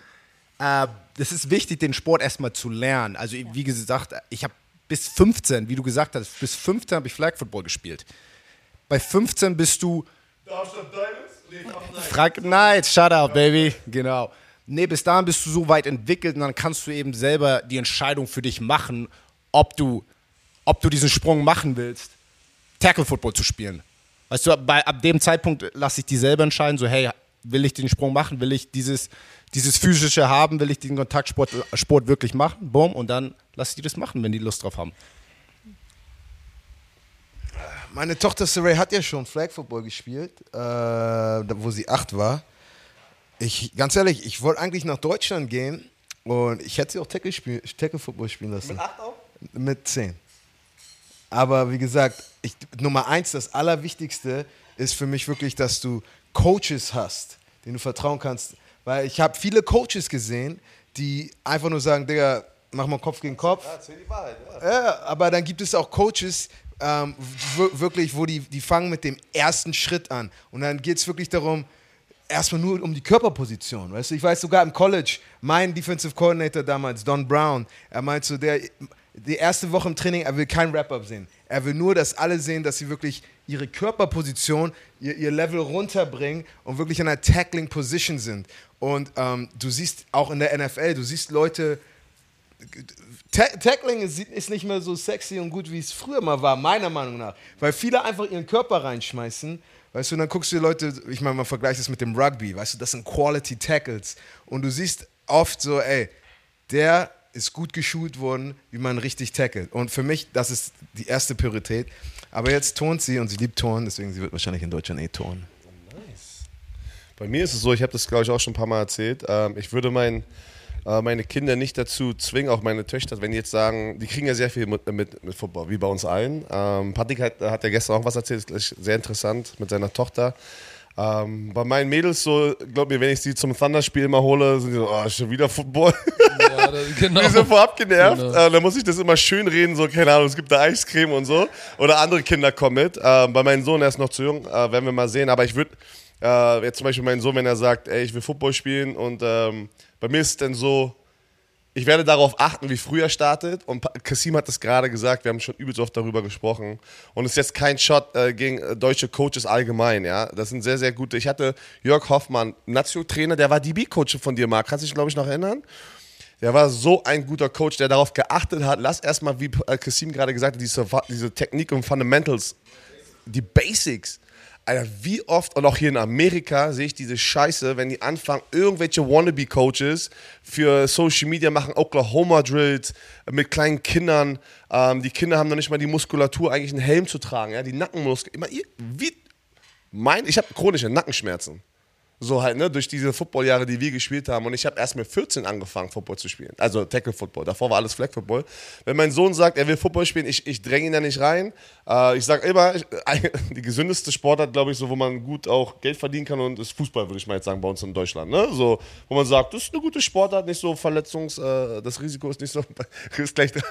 Äh, es ist wichtig, den Sport erstmal zu lernen. Also wie gesagt, ich habe bis fünfzehn, wie du gesagt hast, bis fünfzehn habe ich Flag Football gespielt. Bei fünfzehn bist du... Frag, nein, shut up, baby. Genau. Nee, bis dahin bist du so weit entwickelt und dann kannst du eben selber die Entscheidung für dich machen, ob du, ob du diesen Sprung machen willst, Tackle-Football zu spielen. Weißt du, bei, ab dem Zeitpunkt lasse ich die selber entscheiden, so hey, will ich den Sprung machen, will ich dieses, dieses physische haben, will ich den Kontaktsport Sport wirklich machen, boom, und dann lasse ich die das machen, wenn die Lust drauf haben. Meine Tochter Saray hat ja schon Flag Football gespielt, äh, wo sie acht war. Ich, ganz ehrlich, ich wollte eigentlich nach Deutschland gehen und ich hätte sie auch Tackle, spiel, Tackle Football spielen lassen. Mit acht auch? Mit zehn. Aber wie gesagt, ich, Nummer eins, das Allerwichtigste ist für mich wirklich, dass du Coaches hast, denen du vertrauen kannst. Weil ich habe viele Coaches gesehen, die einfach nur sagen, Digga, mach mal Kopf gegen Kopf. Ja, erzähl die Wahrheit. Ja. Ja, aber dann gibt es auch Coaches, Ähm, wirklich, wo die, die fangen mit dem ersten Schritt an. Und dann geht es wirklich darum, erstmal nur um die Körperposition. Weißt du? Ich weiß sogar im College, mein Defensive Coordinator damals, Don Brown, er meint so, der, die erste Woche im Training, er will kein Wrap-Up sehen. Er will nur, dass alle sehen, dass sie wirklich ihre Körperposition, ihr, ihr Level runterbringen und wirklich in einer Tackling-Position sind. Und ähm, du siehst auch in der N F L, du siehst Leute... Tackling ist nicht mehr so sexy und gut, wie es früher mal war, meiner Meinung nach. Weil viele einfach ihren Körper reinschmeißen, weißt du, und dann guckst du die Leute, ich meine, man vergleicht das mit dem Rugby, weißt du, das sind Quality Tackles. Und du siehst oft so, ey, der ist gut geschult worden, wie man richtig tackelt. Und für mich, das ist die erste Priorität. Aber jetzt turnt sie und sie liebt Turnen, deswegen sie wird wahrscheinlich in Deutschland eh turnen. Nice. Bei mir ist es so, ich habe das, glaube ich, auch schon ein paar Mal erzählt, ich würde meinen... meine Kinder nicht dazu zwingen, auch meine Töchter, wenn die jetzt sagen, die kriegen ja sehr viel mit, mit, mit Football, wie bei uns allen. Ähm, Patrick hat, hat ja gestern auch was erzählt, ist sehr interessant, mit seiner Tochter. Ähm, bei meinen Mädels so, glaub mir, wenn ich sie zum Thunder-Spiel immer hole, sind die so, oh, schon wieder Football. Ja, das, genau. Die sind vorab genervt. Genau. Äh, da muss ich das immer schön reden, so, keine Ahnung, es gibt da Eiscreme und so. Oder andere Kinder kommen mit. Äh, bei meinem Sohn, er ist noch zu jung, äh, werden wir mal sehen. Aber ich würde, äh, jetzt zum Beispiel meinen Sohn, wenn er sagt, ey, ich will Football spielen und ähm, bei mir ist es dann so, Ich werde darauf achten, wie früher startet. Und Cassim hat das gerade gesagt, wir haben schon übelst oft darüber gesprochen. Und es ist jetzt kein Shot äh, gegen äh, deutsche Coaches allgemein, ja. Das sind sehr, sehr gute. Ich hatte Jörg Hoffmann, Nationaltrainer, der war D B-Coach von dir, Marc. Kannst du dich, glaube ich, noch erinnern? Der war so ein guter Coach, der darauf geachtet hat. Lass erstmal, wie äh, Cassim gerade gesagt hat, diese, diese Technik und Fundamentals, die Basics. Alter, wie oft, und auch hier in Amerika, sehe ich diese Scheiße, wenn die anfangen, irgendwelche Wannabe-Coaches für Social Media machen, Oklahoma-Drills mit kleinen Kindern. Ähm, die Kinder haben noch nicht mal die Muskulatur, eigentlich einen Helm zu tragen, ja, die Nackenmuskeln. Ich meine, ihr, wie, mein, ich habe chronische Nackenschmerzen. So halt, ne, durch diese Footballjahre, die wir gespielt haben. Und ich habe erst mit vierzehn angefangen, Football zu spielen. Also Tackle-Football. Davor war alles Flag-Football. Wenn mein Sohn sagt, er will Football spielen, ich, ich dränge ihn da nicht rein. Äh, ich sage immer, ich, die gesündeste Sportart, glaube ich, so, wo man gut auch Geld verdienen kann, und ist Fußball, würde ich mal jetzt sagen, bei uns in Deutschland. Ne? So, wo man sagt, das ist eine gute Sportart, nicht so Verletzungs-, äh, das Risiko ist nicht so, ist gleich dran.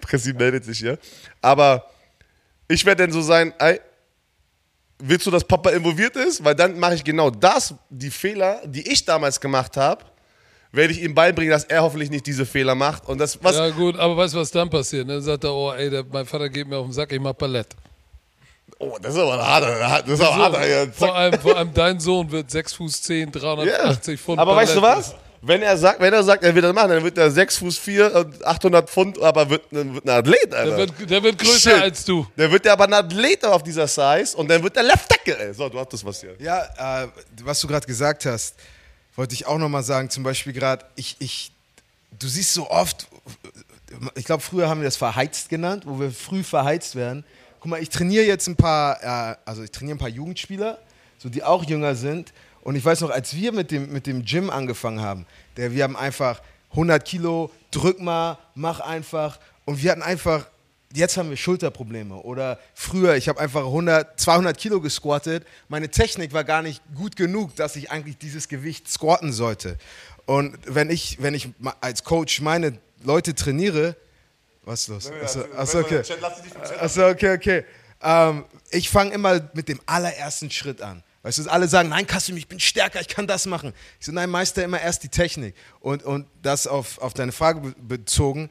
Prinzip meldet sich hier. Aber ich werde dann so sein, ey, willst du, dass Papa involviert ist? Weil dann mache ich genau das, die Fehler, die ich damals gemacht habe, werde ich ihm beibringen, dass er hoffentlich nicht diese Fehler macht. Und das, was ja gut, aber weißt du, was dann passiert? Dann sagt er, oh ey, der, mein Vater geht mir auf den Sack, ich mache Ballett. Oh, das ist aber ein harter, das ist auch harter. Ja, vor, allem, vor allem dein Sohn wird sechs Fuß zehn, dreihundertachtzig yeah. Pfund. Aber Ballett, weißt du was? Wenn er sagt, wenn er sagt, er will das machen, dann wird er sechs Fuß vier und achthundert Pfund, aber wird, wird ein Athlet, Alter. Der wird, der wird größer Shit. als du. Der wird ja aber ein Athlet auf dieser Size, und dann wird der Left Tackle, ey. So, du hattest was hier. Ja, äh, was du gerade gesagt hast, wollte ich auch nochmal sagen, zum Beispiel gerade, ich, ich, du siehst so oft, ich glaube, früher haben wir das verheizt genannt, wo wir früh verheizt werden. Guck mal, ich trainiere jetzt ein paar, äh, also ich trainiere ein paar Jugendspieler, so, die auch jünger sind. Und ich weiß noch, als wir mit dem, mit dem Gym angefangen haben, der, wir haben einfach hundert Kilo, drück mal, mach einfach. Und wir hatten einfach, jetzt haben wir Schulterprobleme. Oder früher, ich habe einfach hundert, zweihundert Kilo gesquattet. Meine Technik war gar nicht gut genug, dass ich eigentlich dieses Gewicht squatten sollte. Und wenn ich, wenn ich als Coach meine Leute trainiere, was ist los? Achso, achso, okay. Achso, okay, okay. Ähm, ich fange immer mit dem allerersten Schritt an. Weißt du, alle sagen, nein, Cassim, ich bin stärker, ich kann das machen. Ich so, nein, Meister, immer erst die Technik. Und, und das auf, auf deine Frage bezogen,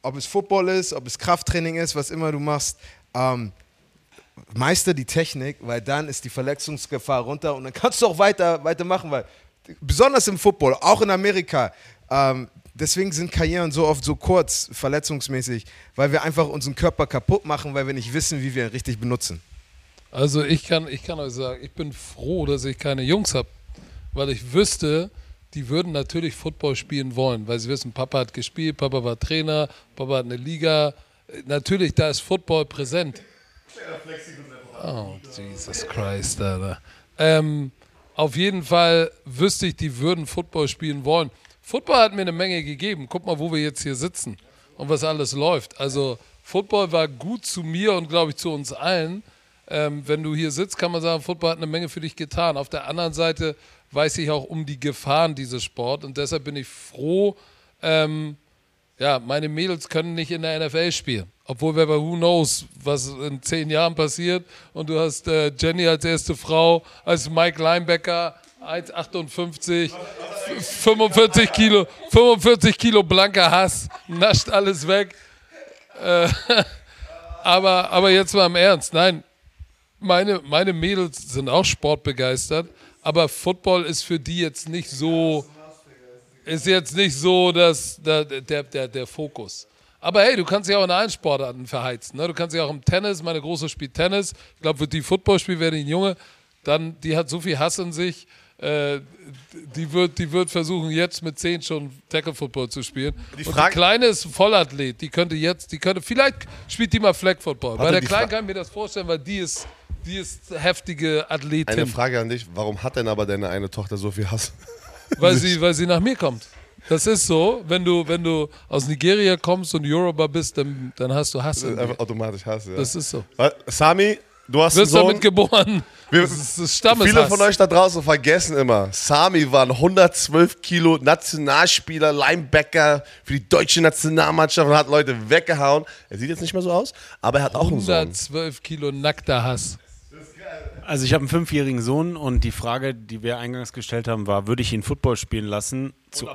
ob es Football ist, ob es Krafttraining ist, was immer du machst, ähm, meister die Technik, weil dann ist die Verletzungsgefahr runter und dann kannst du auch weiter, weitermachen, weil besonders im Football, auch in Amerika, ähm, deswegen sind Karrieren so oft so kurz, verletzungsmäßig, weil wir einfach unseren Körper kaputt machen, weil wir nicht wissen, wie wir ihn richtig benutzen. Also ich kann, ich kann euch sagen, ich bin froh, dass ich keine Jungs habe, weil ich wüsste, die würden natürlich Football spielen wollen, weil sie wissen, Papa hat gespielt, Papa war Trainer, Papa hat eine Liga. Natürlich, da ist Football präsent. Oh, Jesus Christ, Alter. Ähm, auf jeden Fall wüsste ich, die würden Football spielen wollen. Football hat mir eine Menge gegeben. Guck mal, wo wir jetzt hier sitzen und was alles läuft. Also Football war gut zu mir und, glaube ich, zu uns allen. Ähm, wenn du hier sitzt, kann man sagen, Football hat eine Menge für dich getan. Auf der anderen Seite weiß ich auch um die Gefahren dieses Sports, und deshalb bin ich froh, ähm, ja, meine Mädels können nicht in der N F L spielen, obwohl wir bei Who Knows, was in zehn Jahren passiert, und du hast äh, Jenny als erste Frau, als Mike Linebacker, eins achtundfünfzig, fünfundvierzig Kilo, fünfundvierzig Kilo blanker Hass, nascht alles weg. Äh, aber, aber jetzt mal im Ernst, nein, Meine, meine Mädels sind auch sportbegeistert, aber Football ist für die jetzt nicht so, ist jetzt nicht so dass der, der, der, der Fokus. Aber hey, du kannst dich auch in allen Sportarten verheizen. Ne? Du kannst dich auch im Tennis, meine Große spielt Tennis, ich glaube, wird die Football spielen, wäre die ein Junge, dann, die hat so viel Hass in sich, äh, die, wird, die wird versuchen, jetzt mit zehn schon Tackle-Football zu spielen. Die, und die Kleine ist ein Vollathlet, die könnte jetzt, die könnte, vielleicht spielt die mal Flag-Football. Bei der Kleinen kann ich mir das vorstellen, weil die ist Die ist heftige Athletin. Eine Frage an dich, warum hat denn aber deine eine Tochter so viel Hass? Weil sie, weil sie nach mir kommt. Das ist so, wenn du, wenn du aus Nigeria kommst und Yoruba bist, dann, dann hast du Hass. Einfach automatisch Hass, ja. Das ist so. Sami, du hast einen Sohn. Du wirst damit geboren. Wir, das ist Stammeshass. Viele von euch da draußen vergessen immer, Sami war ein hundertzwölf Kilo Nationalspieler, Linebacker für die deutsche Nationalmannschaft und hat Leute weggehauen. Er sieht jetzt nicht mehr so aus, aber er hat auch einen Sohn. hundertzwölf Kilo nackter Hass. Also ich habe einen fünfjährigen Sohn, und die Frage, die wir eingangs gestellt haben, war, würde ich ihn Football spielen lassen? Zu,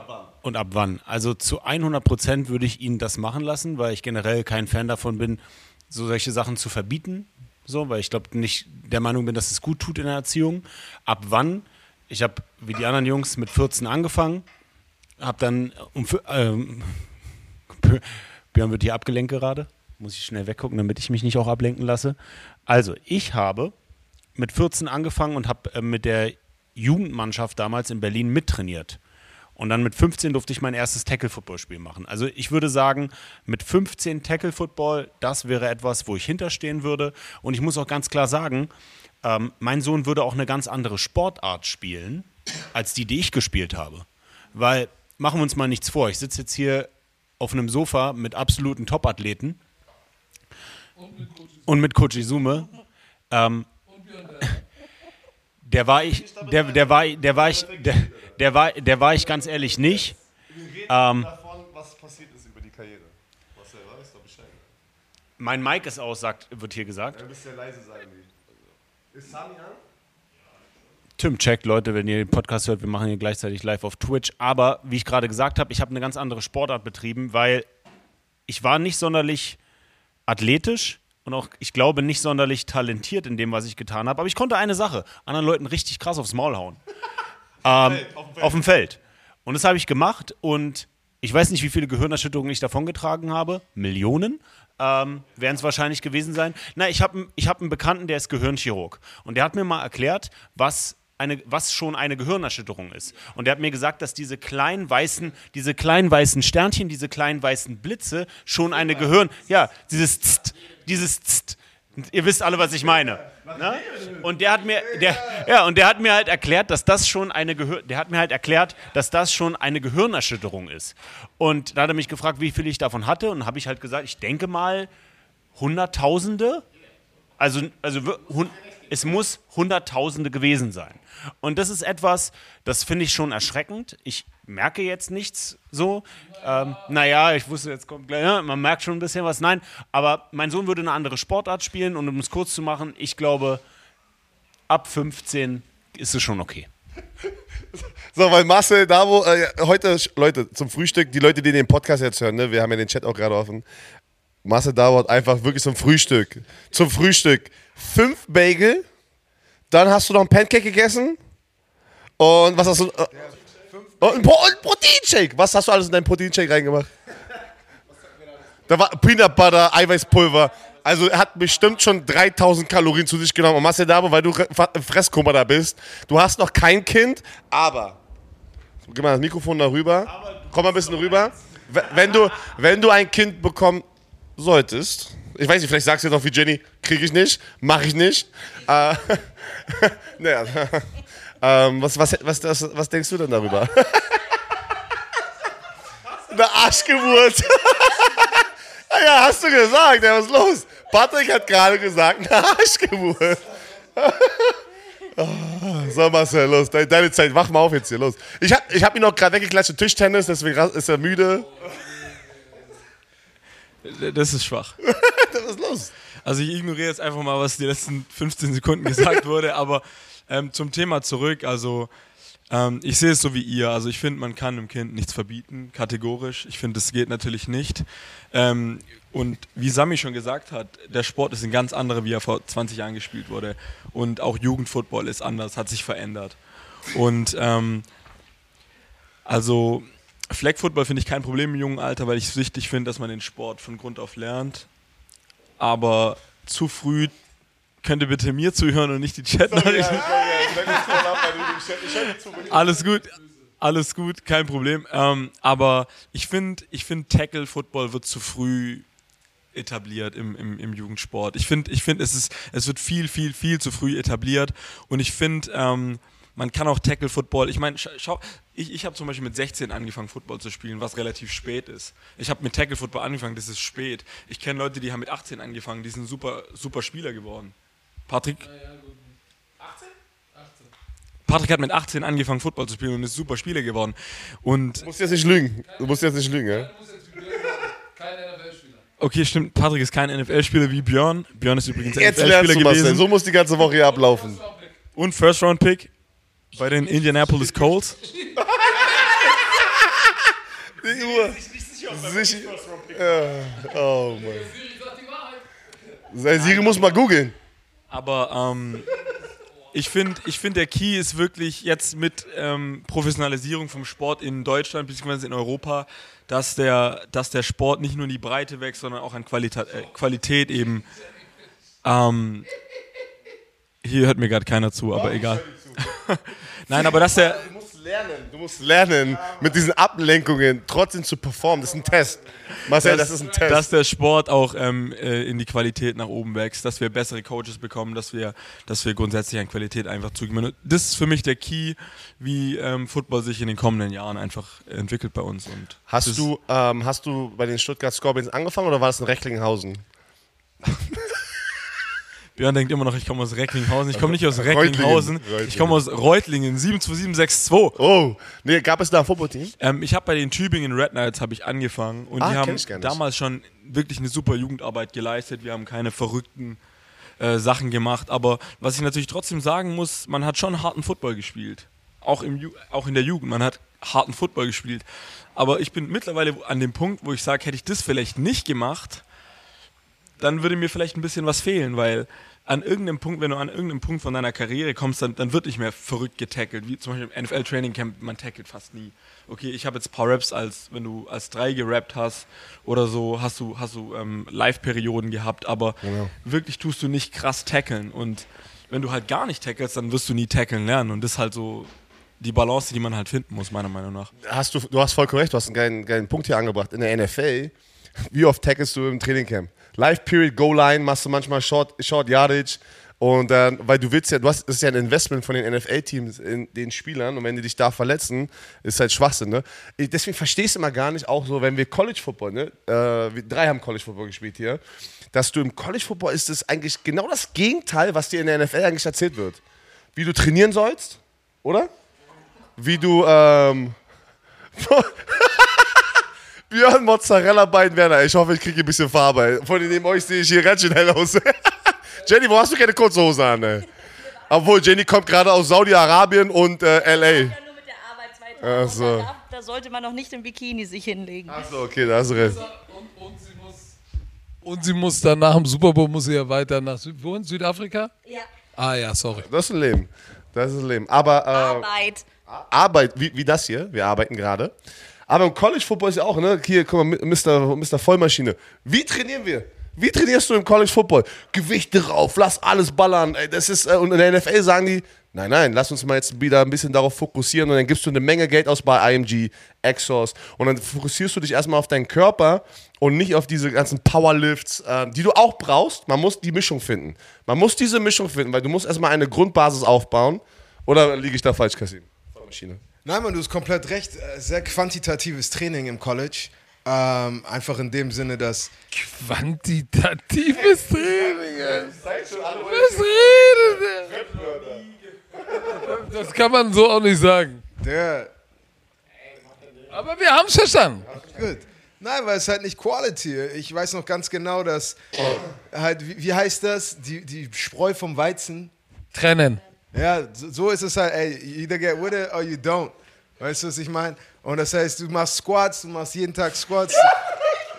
und ab wann. Also zu hundert Prozent würde ich ihn das machen lassen, weil ich generell kein Fan davon bin, so solche Sachen zu verbieten. So, weil ich glaube nicht der Meinung bin, dass es gut tut in der Erziehung. Ab wann? Ich habe, wie die anderen Jungs, mit vierzehn angefangen, habe dann um... Ähm, Björn wird hier abgelenkt gerade. Muss ich schnell weggucken, damit ich mich nicht auch ablenken lasse. Also, ich habe mit vierzehn angefangen und habe äh, mit der Jugendmannschaft damals in Berlin mittrainiert. Und dann mit fünfzehn durfte ich mein erstes Tackle-Football-Spiel machen. Also ich würde sagen, mit fünfzehn Tackle-Football, das wäre etwas, wo ich hinterstehen würde. Und ich muss auch ganz klar sagen, ähm, mein Sohn würde auch eine ganz andere Sportart spielen, als die, die ich gespielt habe. Weil, machen wir uns mal nichts vor, ich sitze jetzt hier auf einem Sofa mit absoluten Top-Athleten und mit Coach Izume. Ähm, der war ich, der, der war, der war ich, der, Der war, der war ich ganz ehrlich nicht. Wir reden ähm, davon, was passiert ist über die Karriere. Marcel, weiß doch Bescheid. Mein Mic ist aus, sagt, wird hier gesagt. Ja, du bist ja leise, sagen die. Ist Sami an? Tim checkt, Leute, wenn ihr den Podcast hört, wir machen hier gleichzeitig live auf Twitch. Aber, wie ich gerade gesagt habe, ich habe eine ganz andere Sportart betrieben, weil ich war nicht sonderlich athletisch und auch, ich glaube, nicht sonderlich talentiert in dem, was ich getan habe. Aber ich konnte eine Sache, anderen Leuten richtig krass aufs Maul hauen. Ähm, Feld, auf, dem Feld. auf dem Feld. Und das habe ich gemacht und ich weiß nicht, wie viele Gehirnerschütterungen ich davongetragen habe. Millionen ähm, werden es wahrscheinlich gewesen sein. Na, ich habe ich hab einen Bekannten, der ist Gehirnchirurg. Und der hat mir mal erklärt, was, eine, was schon eine Gehirnerschütterung ist. Und der hat mir gesagt, dass diese kleinen weißen, diese kleinen weißen Sternchen, diese kleinen weißen Blitze schon eine Gehirn... Ja, dieses Zt, dieses Zt. Ihr wisst alle, was ich meine. Ne? Und der hat mir, der, ja, und der hat mir halt erklärt, dass das schon eine Gehir- der hat mir halt erklärt, dass das schon eine Gehirnerschütterung ist. Und da hat er mich gefragt, wie viel ich davon hatte, und habe ich halt gesagt, ich denke mal Hunderttausende. Also, also hun- es muss Hunderttausende gewesen sein. Und das ist etwas, das finde ich schon erschreckend. Ich merke jetzt nichts so. Ähm, naja, ich wusste, jetzt kommt gleich, ja, man merkt schon ein bisschen was. Nein, aber mein Sohn würde eine andere Sportart spielen. Und um es kurz zu machen, ich glaube, ab fünfzehn ist es schon okay. So, weil Marcel Dabo, äh, heute, Leute, zum Frühstück, die Leute, die den Podcast jetzt hören, ne, wir haben ja den Chat auch gerade offen. Marcel Dabo hat einfach wirklich zum Frühstück, zum Frühstück fünf Bagel, dann hast du noch ein Pancake gegessen und was hast du... Äh, Und ein Proteinshake. Was hast du alles in deinen Proteinshake reingemacht? Da war Peanut Butter, Eiweißpulver. Also er hat bestimmt schon dreitausend Kalorien zu sich genommen. Und Marcel Dabo, weil du im Fresskoma da bist, du hast noch kein Kind, aber... Gib mal das Mikrofon da rüber. Komm mal ein bisschen rüber. Wenn du, wenn du ein Kind bekommen solltest... Ich weiß nicht, vielleicht sagst du jetzt auch wie Jenny, kriege ich nicht, mache ich nicht. Äh, naja... Ähm, was, was, was, was, was denkst du denn darüber? Eine Arschgeburt. Ja, hast du gesagt, ja, was ist los? Patrick hat gerade gesagt, eine Arschgeburt. Oh, so, Marcel, los, deine, deine Zeit, wach mal auf jetzt hier, los. Ich hab, ich hab ihn noch gerade weggeklatscht im Tischtennis, deswegen ist er müde. Das ist schwach. Was ist los? Also ich ignoriere jetzt einfach mal, was die letzten fünfzehn Sekunden gesagt wurde, aber... Ähm, zum Thema zurück, also ähm, ich sehe es so wie ihr, also ich finde, man kann dem Kind nichts verbieten, kategorisch, ich finde, das geht natürlich nicht ähm, und wie Sami schon gesagt hat, der Sport ist ein ganz anderer, wie er vor zwanzig Jahren gespielt wurde, und auch Jugendfootball ist anders, hat sich verändert, und ähm, also Flag Football finde ich kein Problem im jungen Alter, weil ich es wichtig finde, dass man den Sport von Grund auf lernt, aber zu früh. Könnt ihr bitte mir zuhören und nicht die Chat-Nachrichten? Alles gut, alles gut, kein Problem. Ähm, aber ich finde, ich find, Tackle-Football wird zu früh etabliert im, im, im Jugendsport. Ich finde, ich find, es, ist, es wird viel, viel, viel zu früh etabliert. Und ich finde, ähm, man kann auch Tackle-Football, ich meine, schau, ich, ich habe zum Beispiel mit sechzehn angefangen, Football zu spielen, was relativ spät ist. Ich habe mit Tackle-Football angefangen, das ist spät. Ich kenne Leute, die haben mit achtzehn angefangen, die sind super, super Spieler geworden. Patrick? achtzehn? achtzehn. Patrick hat mit achtzehn angefangen, Football zu spielen und ist super Spieler geworden. Und du musst jetzt nicht lügen. Du musst jetzt nicht lügen, ja? Kein N F L-Spieler. Okay, stimmt. Patrick ist kein N F L-Spieler wie Björn. Björn ist übrigens N F L-Spieler gewesen. So muss die ganze Woche hier ablaufen. Und First-Round-Pick bei den Indianapolis Colts. Die Uhr. Ich bin nicht sicher, ob man wirklich First Round Pick war. Oh Mann. Sei Siri muss mal googeln. Aber ähm, ich finde, ich find, der Key ist wirklich jetzt mit ähm, Professionalisierung vom Sport in Deutschland bzw. in Europa, dass der, dass der Sport nicht nur in die Breite wächst, sondern auch an Qualita- äh, Qualität eben. Ähm, hier hört mir gerade keiner zu, aber egal. Nein, aber dass der... Lernen. Du musst lernen, mit diesen Ablenkungen trotzdem zu performen. Das ist ein Test. Marcel, das, das ist ein Test. Dass der Sport auch ähm, in die Qualität nach oben wächst, dass wir bessere Coaches bekommen, dass wir, dass wir grundsätzlich an Qualität einfach zugewinnen. Das ist für mich der Key, wie ähm, Football sich in den kommenden Jahren einfach entwickelt bei uns. Und hast, du, ähm, hast du bei den Stuttgart Scorpions angefangen oder war das in Recklinghausen? Björn denkt immer noch, ich komme aus Recklinghausen. Ich komme nicht aus Recklinghausen, ich komme aus Reutlingen, sieben zwei sieben sechs zwei. Oh, nee, gab es da ein Footballteam? Ähm, ich habe bei den Tübingen Red Knights hab ich angefangen und ah, die haben damals schon wirklich eine super Jugendarbeit geleistet. Wir haben keine verrückten äh, Sachen gemacht, aber was ich natürlich trotzdem sagen muss, man hat schon harten Football gespielt. Auch, im Ju- auch in der Jugend, man hat harten Football gespielt. Aber ich bin mittlerweile an dem Punkt, wo ich sage, hätte ich das vielleicht nicht gemacht, dann würde mir vielleicht ein bisschen was fehlen, weil an irgendeinem Punkt, wenn du an irgendeinem Punkt von deiner Karriere kommst, dann, dann wird nicht mehr verrückt getackelt, wie zum Beispiel im N F L-Training-Camp, man tackelt fast nie. Okay, ich habe jetzt ein paar Raps, als wenn du als drei gerappt hast oder so, hast du, hast du ähm, Live-Perioden gehabt, aber genau. Wirklich tust du nicht krass tackeln und wenn du halt gar nicht tackelst, dann wirst du nie tackeln lernen und das ist halt so die Balance, die man halt finden muss, meiner Meinung nach. Hast du, du hast vollkommen recht, du hast einen geilen, geilen Punkt hier angebracht. In der N F L, wie oft tackelst du im Training-Camp? Live-Period, Goal-Line, machst du manchmal Short, Short Yardage und dann, äh, weil du willst ja, du hast, das ist ja ein Investment von den N F L-Teams in den Spielern und wenn die dich da verletzen, ist halt Schwachsinn, ne? Ich, deswegen verstehe ich es immer gar nicht, auch so, wenn wir College-Football, ne, äh, wir drei haben College-Football gespielt hier, dass du im College-Football ist es eigentlich genau das Gegenteil, was dir in der N F L eigentlich erzählt wird. Wie du trainieren sollst, oder? Wie du, ähm... Björn Mozzarella Bein Werner. Ich hoffe, ich kriege ein bisschen Farbe. Von neben euch sehe ich hier ganz schön hell aus. Jenny, wo hast du keine kurze Hose an? Ey? Obwohl, Jenny kommt gerade aus Saudi-Arabien und äh, L A. Ich habe ja nur mit der Arbeit zwei Tage. So. Da, da sollte man noch nicht im Bikini sich hinlegen. Achso, okay, da hast du recht. Und, und, sie muss, und sie muss dann nach dem Super Bowl muss sie ja weiter nach Süd- wohin? Südafrika? Ja. Ah ja, sorry. Das ist ein Leben. Das ist ein Leben. Aber, äh, Arbeit. Arbeit, wie, wie das hier. Wir arbeiten gerade. Aber im College-Football ist ja auch, ne? Hier, guck mal, Mister Mister Vollmaschine. Wie trainieren wir? Wie trainierst du im College-Football? Gewichte drauf, lass alles ballern. Ey, das ist, und in der N F L sagen die, nein, nein, lass uns mal jetzt wieder ein bisschen darauf fokussieren und dann gibst du eine Menge Geld aus bei I M G, Exos und dann fokussierst du dich erstmal auf deinen Körper und nicht auf diese ganzen Powerlifts, äh, die du auch brauchst. Man muss die Mischung finden. Man muss diese Mischung finden, weil du musst erstmal eine Grundbasis aufbauen. Oder liege ich da falsch, Cassim? Vollmaschine. Nein, Mann, du hast komplett recht. Sehr quantitatives Training im College. Ähm, einfach in dem Sinne, dass... Quantitatives Training? Ey. Was redet der? Das kann man so auch nicht sagen. Der. Aber wir haben es verstanden. Gut. Nein, weil es halt nicht Quality. Ich weiß noch ganz genau, dass... Oh. Halt, wie, wie heißt das? Die, die Spreu vom Weizen? Trennen. Ja, so ist es halt, ey, you either get with it or you don't. Weißt du, was ich meine? Und das heißt, du machst Squats, du machst jeden Tag Squats.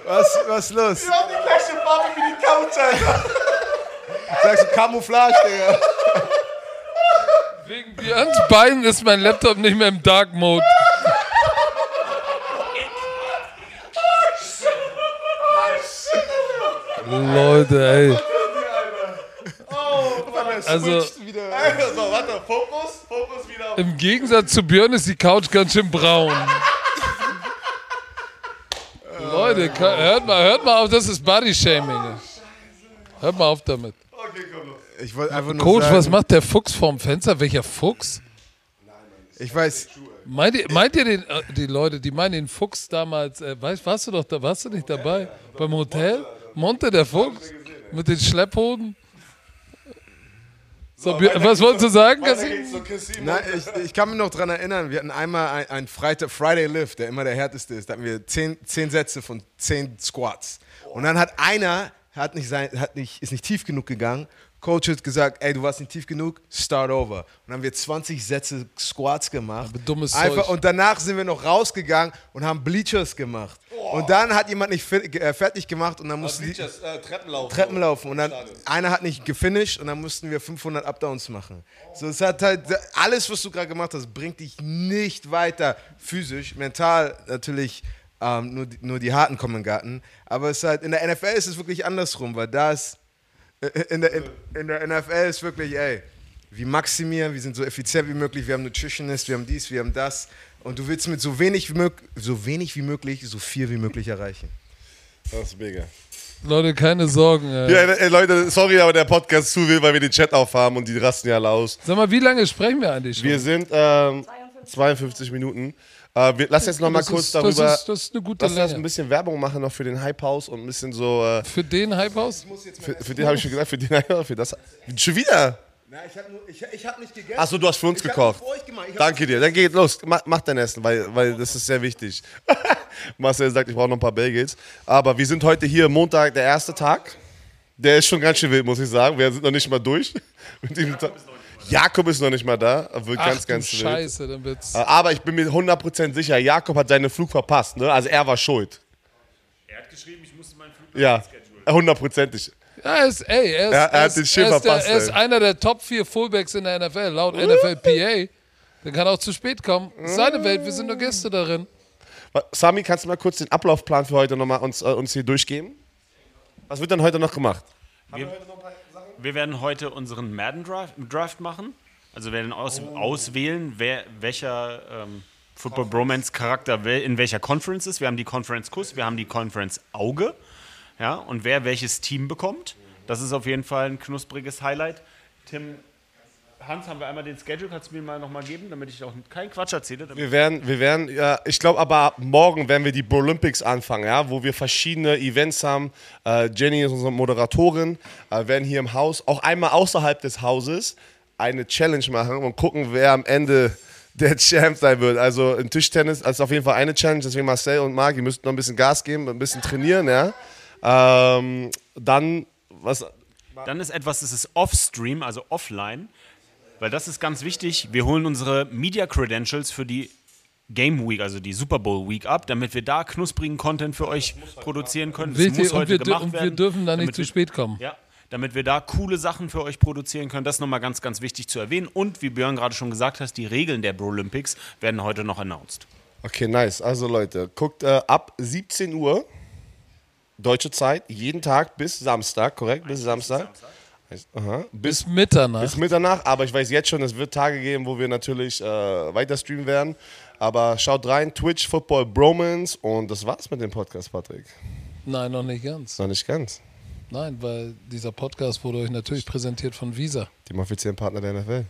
Was was los? Du hast die gleiche Farbe wie die Couch, Alter. Sagst du Camouflage, Digga. Wegen Björns Beinen ist mein Laptop nicht mehr im Dark Mode. Oh shit. Oh shit. Leute, ey. Also, wieder. Also, warte, Fokus, Fokus wieder auf. Im Gegensatz zu Björn ist die Couch ganz schön braun. Leute, hört mal, hört mal auf, das ist Bodyshaming. Hört mal auf damit. Okay, komm los. Ich wollte einfach nur Coach, sagen, was macht der Fuchs vorm Fenster? Welcher Fuchs? Nein, nein, ich weiß. Meint ihr, meint ihr den, die Leute, die meinen den Fuchs damals, äh, weißt, warst du doch da, warst du nicht dabei? Beim Hotel? Monte, der Fuchs? Mit den Schlepphoden? So, was wolltest du sagen, Cassim? Nein, ich, ich kann mich noch dran erinnern, wir hatten einmal einen Freitag, Friday Lift, der immer der härteste ist. Da hatten wir zehn, zehn Sätze von zehn Squats. Und dann hat einer, hat nicht sein, hat nicht, ist nicht tief genug gegangen, Coach hat gesagt, ey, du warst nicht tief genug, start over. Und dann haben wir zwanzig Sätze Squats gemacht. Aber dummes einfach, und danach sind wir noch rausgegangen und haben Bleachers gemacht. Oh. Und dann hat jemand nicht fit, äh, fertig gemacht und dann mussten die äh, Treppen laufen. Treppen laufen. Und dann einer hat nicht gefinisht und dann mussten wir fünfhundert Updowns machen. Oh. So, es hat halt, alles, was du gerade gemacht hast, bringt dich nicht weiter. Physisch, mental natürlich. Ähm, nur, die, nur die Harten kommen in den Garten. Aber es ist halt, in der N F L ist es wirklich andersrum, weil da ist, in der, in, in der N F L ist wirklich, ey, wir maximieren, wir sind so effizient wie möglich, wir haben Nutritionist, wir haben dies, wir haben das. Und du willst mit so wenig wie, mög- so wenig wie möglich, so viel wie möglich erreichen. Das ist mega. Leute, keine Sorgen. Ey. Ja, ey, Leute, sorry, aber der Podcast zu will, weil wir den Chat aufhaben und die rasten ja alle aus. Sag mal, wie lange sprechen wir eigentlich? Wir sind ähm, zweiundfünfzig Minuten. Uh, wir, lass jetzt noch mal das kurz ist, darüber. Das ist, das ist eine gute lass uns ein bisschen Werbung machen noch für den Hypehaus und ein bisschen so. Uh, für den Hypehaus? Für, für den habe ich schon gesagt, für den Hypehaus, für das. Schon wieder? Nein, ich habe ich, ich hab nicht gegessen. Achso, du hast für uns ich gekocht. Für Danke dir. Dann geht los. Mach, mach dein Essen, weil, weil das ist sehr wichtig. Marcel sagt, ich brauche noch ein paar Bagels. Aber wir sind heute hier, Montag, der erste Tag. Der ist schon ganz schön wild, muss ich sagen. Wir sind noch nicht mal durch mit diesem Tag. Jakob ist noch nicht mal da, wird Ach, ganz, ganz scheiße, dann wird's. Aber ich bin mir hundert Prozent sicher, Jakob hat seinen Flug verpasst, ne? Also er war schuld. Er hat geschrieben, ich musste meinen Flug ja, hundertprozentig. Ja, ist, ey, er, ist, er, er hat den Schiff verpasst. Er ist einer der Top vier Fullbacks in der N F L, laut N F L P A. Der kann auch zu spät kommen. Seine Welt, wir sind nur Gäste darin. Sami, kannst du mal kurz den Ablaufplan für heute nochmal uns, äh, uns hier durchgeben? Was wird denn heute noch gemacht? Haben wir heute noch ein paar... Wir werden heute unseren Madden-Draft machen. Also wir werden aus, oh. auswählen, wer, welcher ähm, Football-Bromance-Charakter in welcher Conference ist. Wir haben die Conference-Kuss, wir haben die Conference-Auge. Ja, und wer welches Team bekommt. Das ist auf jeden Fall ein knuspriges Highlight. Tim, Hans, haben wir einmal den Schedule? Kannst du mir mal nochmal geben, damit ich auch keinen Quatsch erzähle? Wir werden, wir werden, ja, ich glaube aber morgen werden wir die Olympics anfangen, ja, wo wir verschiedene Events haben. Äh, Jenny ist unsere Moderatorin, äh, werden hier im Haus, auch einmal außerhalb des Hauses, eine Challenge machen und gucken, wer am Ende der Champ sein wird. Also im Tischtennis ist also auf jeden Fall eine Challenge, deswegen Marcel und Marc, ihr müsst noch ein bisschen Gas geben, ein bisschen trainieren, ja. Ähm, dann, was? Dann ist etwas, das ist Off-Stream, also offline. Weil das ist ganz wichtig, wir holen unsere Media Credentials für die Game Week, also die Super Bowl Week ab, damit wir da knusprigen Content für euch produzieren können. Das muss heute gemacht werden. Und wir dürfen da nicht zu spät kommen. Ja, damit wir da coole Sachen für euch produzieren können. Das ist nochmal ganz, ganz wichtig zu erwähnen. Und wie Björn gerade schon gesagt hat, die Regeln der Brolympics werden heute noch announced. Okay, nice. Also Leute, guckt äh, ab siebzehn Uhr deutsche Zeit, jeden Tag bis Samstag, korrekt? Bis Samstag. Aha. Bis, bis Mitternacht. Bis Mitternacht, aber ich weiß jetzt schon, es wird Tage geben, wo wir natürlich äh, weiter streamen werden. Aber schaut rein, Twitch, Football, Bromance und das war's mit dem Podcast, Patrick. Nein, noch nicht ganz. Noch nicht ganz? Nein, weil dieser Podcast wurde euch natürlich präsentiert von Visa. Dem offiziellen Partner der N F L.